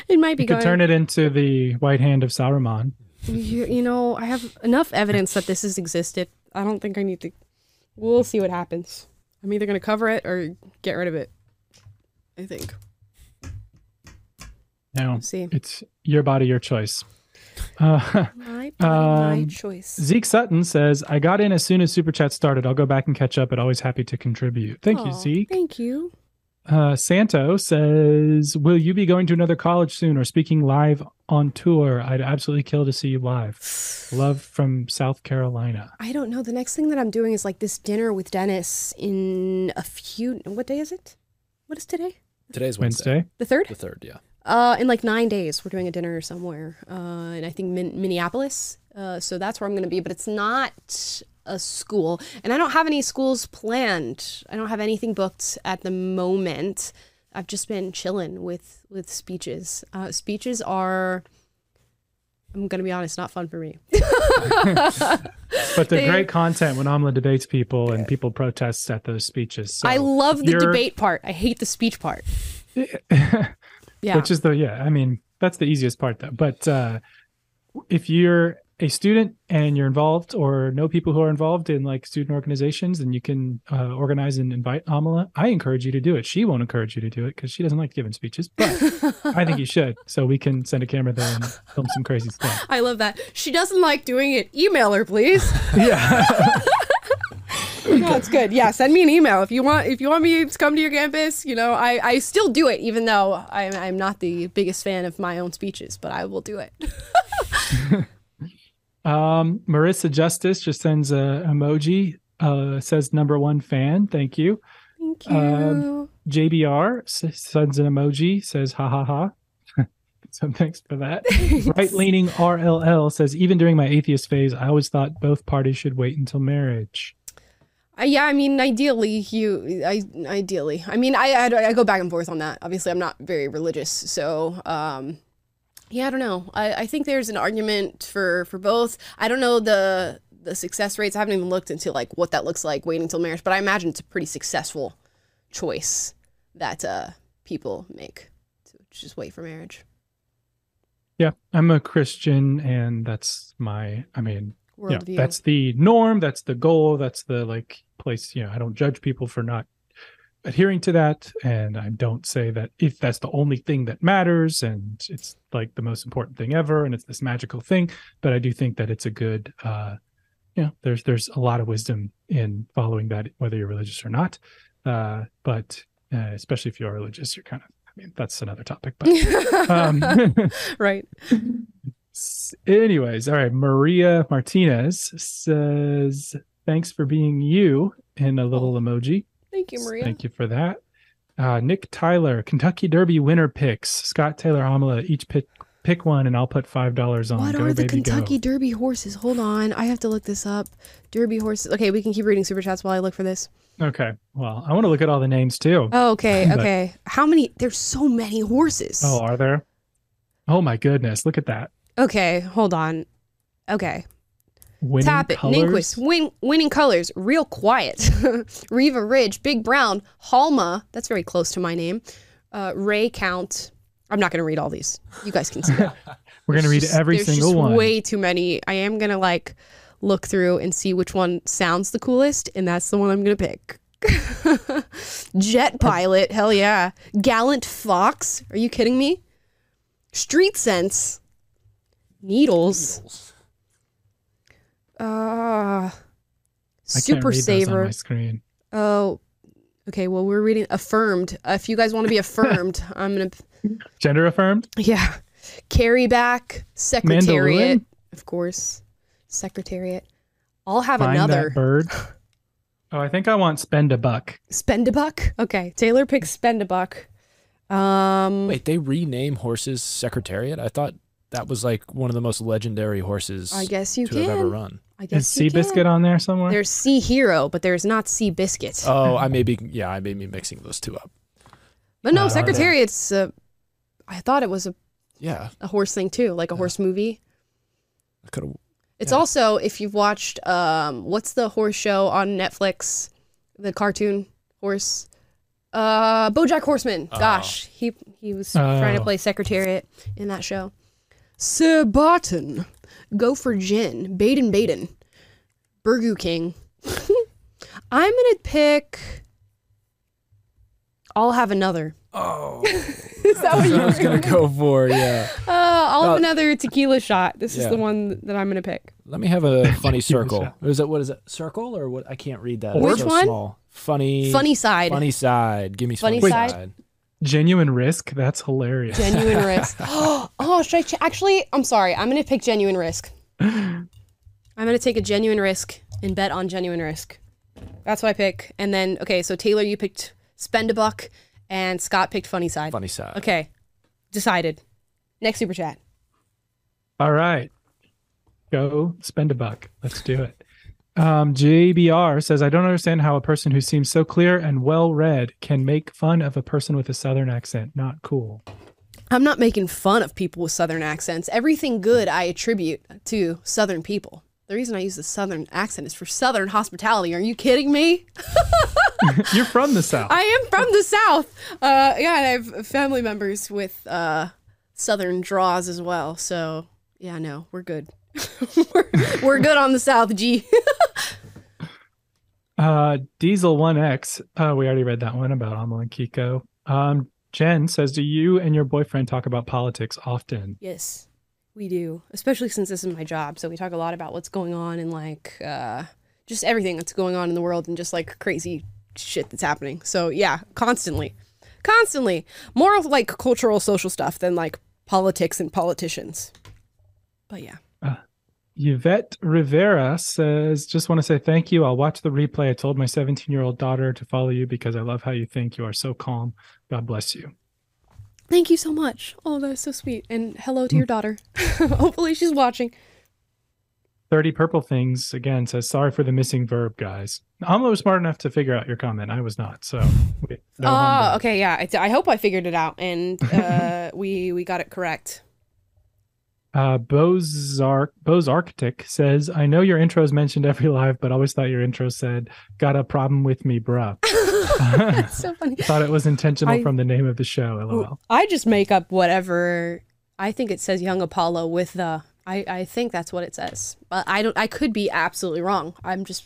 It might be you going. You could turn it into the white hand of Saruman. You, you know, I have enough evidence that this has existed. I don't think I need to. We'll see what happens. I'm either going to cover it or get rid of it, I think. Now, see. It's your body, your choice. Uh, my body, um, my choice. Zeke Sutton says, I got in as soon as Super Chat started. I'll go back and catch up, and always happy to contribute. Thank Aww, you, Zeke. Thank you. Uh, Santo says, will you be going to another college soon or speaking live on tour? I'd absolutely kill to see you live. Love from South Carolina. I don't know. The next thing that I'm doing is like this dinner with Dennis in a few... What day is it? What is today? Today's Wednesday. Wednesday. The third? The third, yeah. Uh, in like nine days, we're doing a dinner somewhere, uh, and I think min Minneapolis. Uh, so that's where I'm going to be, but it's not a school, and I don't have any schools planned. I don't have anything booked at the moment. I've just been chilling with with speeches. Uh, speeches are, I'm going to be honest, not fun for me. But they're great content when Amala debates people and people protest at those speeches. So I love the you're... debate part. I hate the speech part. Yeah. Which is the, yeah, I mean, that's the easiest part though. But uh, if you're a student and you're involved or know people who are involved in like student organizations, and you can uh, organize and invite Amala, I encourage you to do it. She won't encourage you to do it because she doesn't like giving speeches, but I think you should. So we can send a camera there and film some crazy stuff. I love that. She doesn't like doing it. Email her, please. Yeah. No, it's good. Yeah, send me an email if you want. If you want me to come to your campus, you know, I, I still do it, even though I'm I'm not the biggest fan of my own speeches, but I will do it. um, Marissa Justice just sends a emoji. Uh, says number one fan. Thank you. Thank you. Um, J B R sends an emoji. Says ha ha ha. So thanks for that. Right-leaning R L L says, even during my atheist phase, I always thought both parties should wait until marriage. Yeah, I mean, ideally, you, I, ideally, I mean, I, I, I go back and forth on that. Obviously, I'm not very religious, so, um, yeah, I don't know. I, I think there's an argument for, for both. I don't know the, the success rates. I haven't even looked into, like, what that looks like, waiting until marriage, but I imagine it's a pretty successful choice that uh, people make to just wait for marriage. Yeah, I'm a Christian, and that's my, I mean... Yeah, that's the norm. That's the goal. That's the like place. You know, I don't judge people for not adhering to that, and I don't say that if that's the only thing that matters, and it's like the most important thing ever, and it's this magical thing. But I do think that it's a good, uh, you know, there's there's a lot of wisdom in following that, whether you're religious or not. Uh, but uh, especially if you're religious, you're kind of. I mean, that's another topic. But um, right. Anyways, all right. Maria Martinez says, thanks for being you in a little emoji. Thank you, Maria. Thank you for that. Uh, Nick Tyler, Kentucky Derby winner picks. Scott Taylor, Amala, each pick pick one, and I'll put five dollars on. What go, are the baby, Kentucky go. Derby horses? Hold on. I have to look this up. Derby horses. Okay, we can keep reading Super Chats while I look for this. Okay. Well, I want to look at all the names too. Oh, okay. But... Okay. How many? There's so many horses. Oh, are there? Oh my goodness. Look at that. Okay. Hold on. Okay. Winning Top it. Ninquist. Win, winning colors. Real quiet. Reva Ridge. Big Brown. Halma. That's very close to my name. Uh, Ray Count. I'm not going to read all these. You guys can see that. We're going to read just, every single one. There's way too many. I am going to like look through and see which one sounds the coolest, and that's the one I'm going to pick. Jet Pilot. Hell yeah. Gallant Fox. Are you kidding me? Street Sense. Needles. Needles. Uh, Super Saver. Oh, okay. Well, we're reading Affirmed. Uh, if you guys want to be affirmed, I'm going to. Gender Affirmed? Yeah. Carry Back. Secretariat. Mandalorian? Of course. Secretariat. I'll have Find another. That bird. Oh, I think I want Spend a Buck. Spend a Buck? Okay. Taylor picks Spend a Buck. Um, Wait, they rename horses Secretariat? I thought that was like one of the most legendary horses I guess you to can. have ever run. I guess Is Seabiscuit on there somewhere? There's Sea Hero, but there's not Seabiscuit. Oh, I may be, yeah, I may be mixing those two up. But no, uh, Secretariat's, uh, I thought it was a yeah a horse thing too, like a yeah. horse movie. I could have. It's yeah. also, if you've watched, um, what's the horse show on Netflix? The cartoon horse? Uh, Bojack Horseman. Oh. Gosh, he he was oh. trying to play Secretariat in that show. Sir Barton. Gopher Gin, Baden Baden, Burger King. I'm gonna pick. I'll have another. Oh, is that what you I was gonna go for? Yeah. Uh, I'll uh, have another tequila shot. This yeah. is the one that I'm gonna pick. Let me have a funny circle. Is that what is it? Circle or what? I can't read that. Which it's so one? Small. Funny. Funny side. Funny side. Give me funny, funny side. side. Genuine Risk? That's hilarious. Genuine Risk. Oh, should I ch actually, I'm sorry. I'm going to pick Genuine Risk. I'm going to take a Genuine Risk and bet on Genuine Risk. That's what I pick. And then, okay, so Taylor, you picked Spend a Buck, and Scott picked Funny Side. Funny Side. Okay. Decided. Next Super Chat. All right. Go Spend a Buck. Let's do it. Um, J B R says, I don't understand how a person who seems so clear and well-read can make fun of a person with a Southern accent. Not cool. I'm not making fun of people with Southern accents. Everything good I attribute to Southern people. The reason I use the Southern accent is for Southern hospitality. Are you kidding me? You're from the South. I am from the South. Uh, yeah, and I have family members with uh, Southern draws as well. So, yeah, no, we're good. we're, we're good on the South, G. uh, Diesel one X. Uh, we already read that one about Amala and Kiko. Um, Jen says, do you and your boyfriend talk about politics often? Yes, we do. Especially since this is my job. So we talk a lot about what's going on and like uh, just everything that's going on in the world and just like crazy shit that's happening. So yeah, constantly, constantly more of like cultural, social stuff than like politics and politicians. But yeah. Uh, Yvette Rivera says, just want to say thank you. I'll watch the replay. I told my seventeen-year-old daughter to follow you because I love how you think. You are so calm. God bless you. Thank you so much. Oh, that was so sweet. And hello to mm. your daughter. Hopefully she's watching. thirty Purple Things, again, says, sorry for the missing verb, guys. Amala was smart enough to figure out your comment. I was not, so. Oh, no uh, okay, yeah. It's, I hope I figured it out, and uh, we, we got it correct. Uh, Bozark, Bozarctic says, I know your intros mentioned every live, but always thought your intro said, got a problem with me, bruh. That's so funny. Thought it was intentional I, from the name of the show, lol. I just make up whatever, I think it says Young Apollo with the, I, I think that's what it says. But I don't, I could be absolutely wrong. I'm just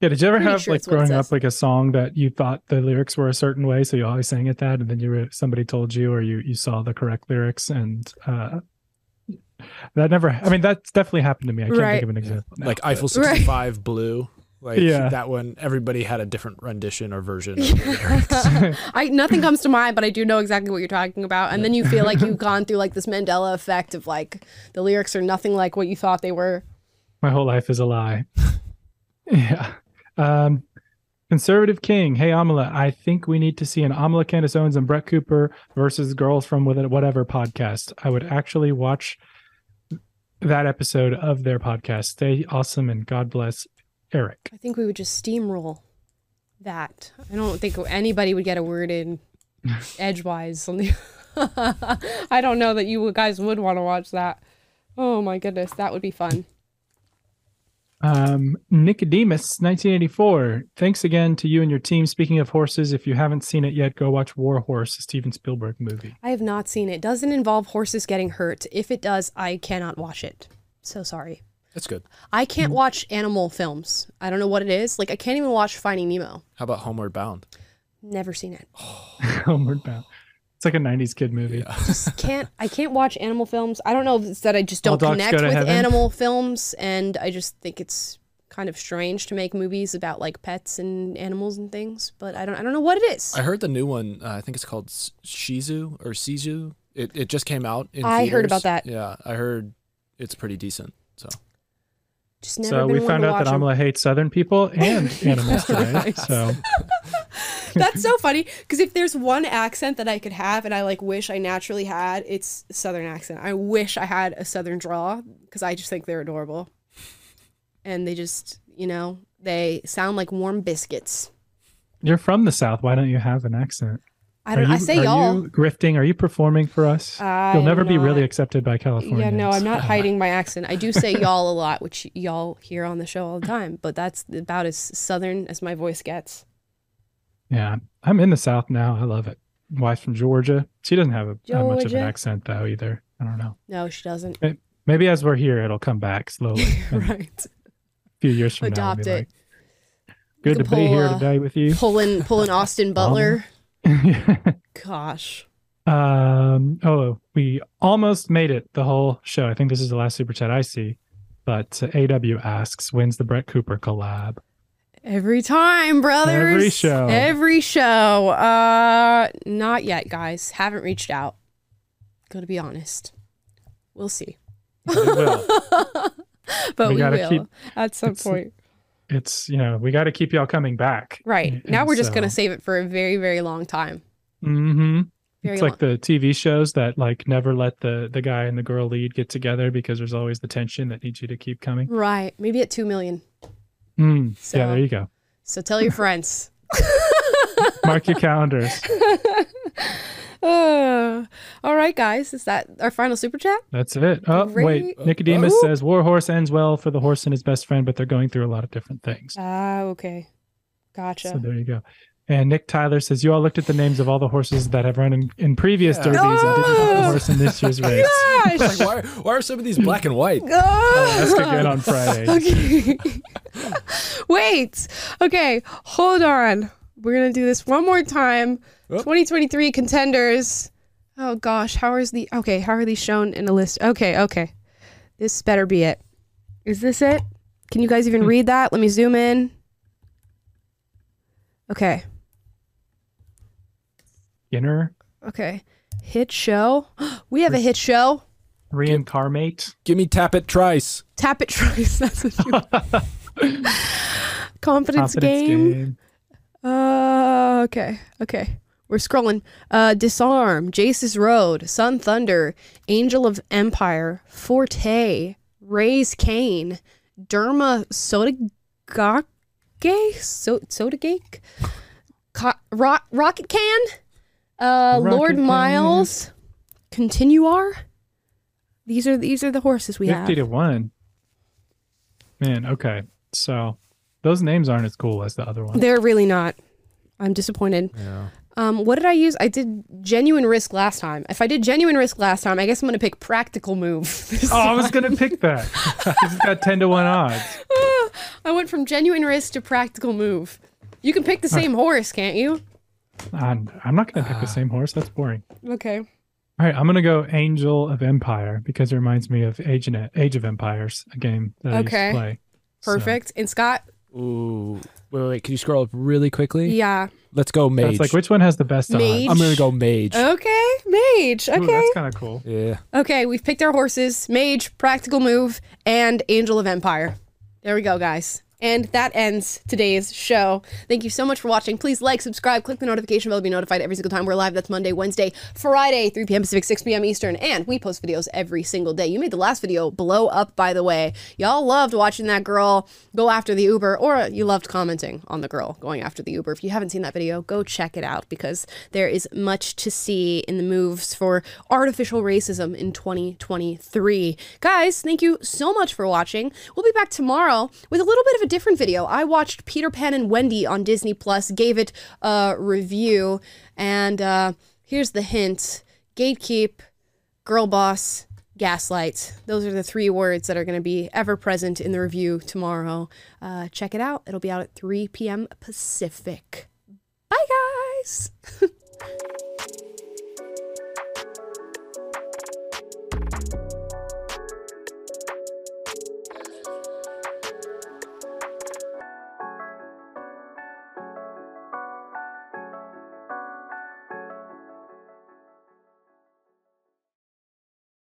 Yeah, did you ever have, sure like, growing up, like, a song that you thought the lyrics were a certain way, so you always sang it that, and then you were, somebody told you, or you, you saw the correct lyrics, and, uh, that never, I mean, that's definitely happened to me. I can't right. think of an example. Yeah. Now, like Eiffel sixty-five right. Blue. Like yeah. that one, everybody had a different rendition or version. Of the I Nothing comes to mind, but I do know exactly what you're talking about. And yeah. then you feel like you've gone through like this Mandela effect of like the lyrics are nothing like what you thought they were. My whole life is a lie. yeah. Um, Conservative King, hey Amala, I think we need to see an Amala, Candace Owens, and Brett Cooper versus Girls from Whatever podcast. I would actually watch that episode of their podcast. Stay awesome and God bless Eric. I think we would just steamroll. that. I don't think anybody would get a word in edgewise. I don't know that you guys would want to watch that. Oh my goodness, that would be fun. Um, Nicodemus, nineteen eighty-four. Thanks again to you and your team. Speaking of horses, if you haven't seen it yet, go watch War Horse, a Steven Spielberg movie. I have not seen it. Doesn't involve horses getting hurt. If it does, I cannot watch it. So sorry. That's good. I can't watch animal films. I don't know what it is. Like, I can't even watch Finding Nemo. How about Homeward Bound? Never seen it. Homeward Bound. It's like a nineties kid movie. Yeah. Just can't. I can't watch animal films. I don't know if it's that I just don't connect with heaven. animal films, and I just think it's kind of strange to make movies about like pets and animals and things. But I don't. I don't know what it is. I heard the new one. Uh, I think it's called Shih Tzu or Sizu. It it just came out. In I theaters. heard about that. Yeah, I heard it's pretty decent. So. Just never so been we found out that Amala hates Southern people and animals today. So. That's so funny, because if there's one accent that I could have and I like wish I naturally had, it's a Southern accent. I wish I had a Southern drawl, because I just think they're adorable. And they just, you know, they sound like warm biscuits. You're from the South. Why don't you have an accent? I don't know. I say y'all. Are you grifting? Are you performing for us? I'm You'll never not, be really accepted by California. Yeah, no, I'm not hiding my accent. I do say y'all a lot, which y'all hear on the show all the time, but that's about as Southern as my voice gets. Yeah, I'm in the South now. I love it. Wife's from Georgia. She doesn't have a, not much of an accent, though, either. I don't know. No, she doesn't. It, maybe as we're here, it'll come back slowly. Right. A few years from Adopt now. Adopt it. Like, good to pull, be here uh, today with you. Pulling, pulling Austin Butler. Yeah. Gosh. Um. Oh, we almost made it the whole show. I think this is the last Super Chat I see. But uh, A W asks, when's the Brett Cooper collab? Every time, brothers. Every show. Every show. Uh, not yet, guys. Haven't reached out. Gotta be honest. We'll see. We will. But we, we will keep, at some it's, point. It's, you know, we got to keep y'all coming back. Right. And now we're just so, going to save it for a very, very long time. Mm-hmm. Very it's long. Like the T V shows that like never let the, the guy and the girl lead get together because there's always the tension that needs you to keep coming. Right. Maybe at two million. Mm, so, yeah, there you go. So tell your friends. Mark your calendars. uh, all right, guys. Is that our final Super Chat? That's it. Oh, Great. wait. Nicodemus oh. says, War Horse ends well for the horse and his best friend, but they're going through a lot of different things. Ah, uh, okay. Gotcha. So there you go. And Nick Tyler says, you all looked at the names of all the horses that have run in, in previous yeah. derbies oh! and didn't have the horse in this year's race. Like, why, why are some of these black and white? Oh! Oh, that's good get on Friday. Okay. Wait. Okay. Hold on. We're going to do this one more time. Oop. twenty twenty-three contenders. Oh, gosh. How is the... Okay. How are these shown in a list? Okay. Okay. This better be it. Is this it? Can you guys even read that? Let me zoom in. Okay. Skinner. Okay. Hit show. We have Re a hit show. Reincarnate. Give me Tap It Trice. Tap It Trice. That's what you Confidence, Confidence game. game. Uh, okay. Okay. We're scrolling. Uh, Disarm. Jace's Road. Sun Thunder. Angel of Empire. Forte. Raise Cane. Derma Sodagake. So Sodagake. Rock Rocket Can. Uh, Lord Miles, Continuar. These are these are the horses we have. Fifty to one. Man, okay. So those names aren't as cool as the other ones. They're really not. I'm disappointed. Yeah. Um, what did I use? I did Genuine Risk last time. If I did Genuine Risk last time, I guess I'm gonna pick Practical Move. This oh, time. I was gonna pick that. It's got ten to one odds. I went from Genuine Risk to Practical Move. You can pick the same huh. horse, can't you? I'm, I'm not going to pick the same horse. That's boring. Okay. All right. I'm going to go Angel of Empire because it reminds me of Age, Age of Empires, a game that okay. I used to play. Perfect. So. And Scott? Ooh. Wait, wait, wait. Can you scroll up really quickly? Yeah. Let's go Mage. So it's like, which one has the best mage? On? I'm going to go Mage. Okay. Mage. Okay. Ooh, that's kind of cool. Yeah. Okay. We've picked our horses. Mage, Practical Move, and Angel of Empire. There we go, guys. And that ends today's show. Thank you so much for watching. Please like, subscribe, click the notification bell to be notified every single time we're live. That's Monday, Wednesday, Friday, three p.m. Pacific, six p.m. Eastern. And we post videos every single day. You made the last video blow up, by the way. Y'all loved watching that girl go after the Uber, or you loved commenting on the girl going after the Uber. If you haven't seen that video, go check it out, because there is much to see in the moves for artificial racism in twenty twenty-three. Guys, thank you so much for watching. We'll be back tomorrow with a little bit of a different video. I watched Peter Pan and Wendy on Disney Plus, gave it a review, and uh, here's the hint: gatekeep, girl boss, gaslight. Those are the three words that are going to be ever present in the review tomorrow. Uh, check it out. It'll be out at three p.m. Pacific. Bye, guys!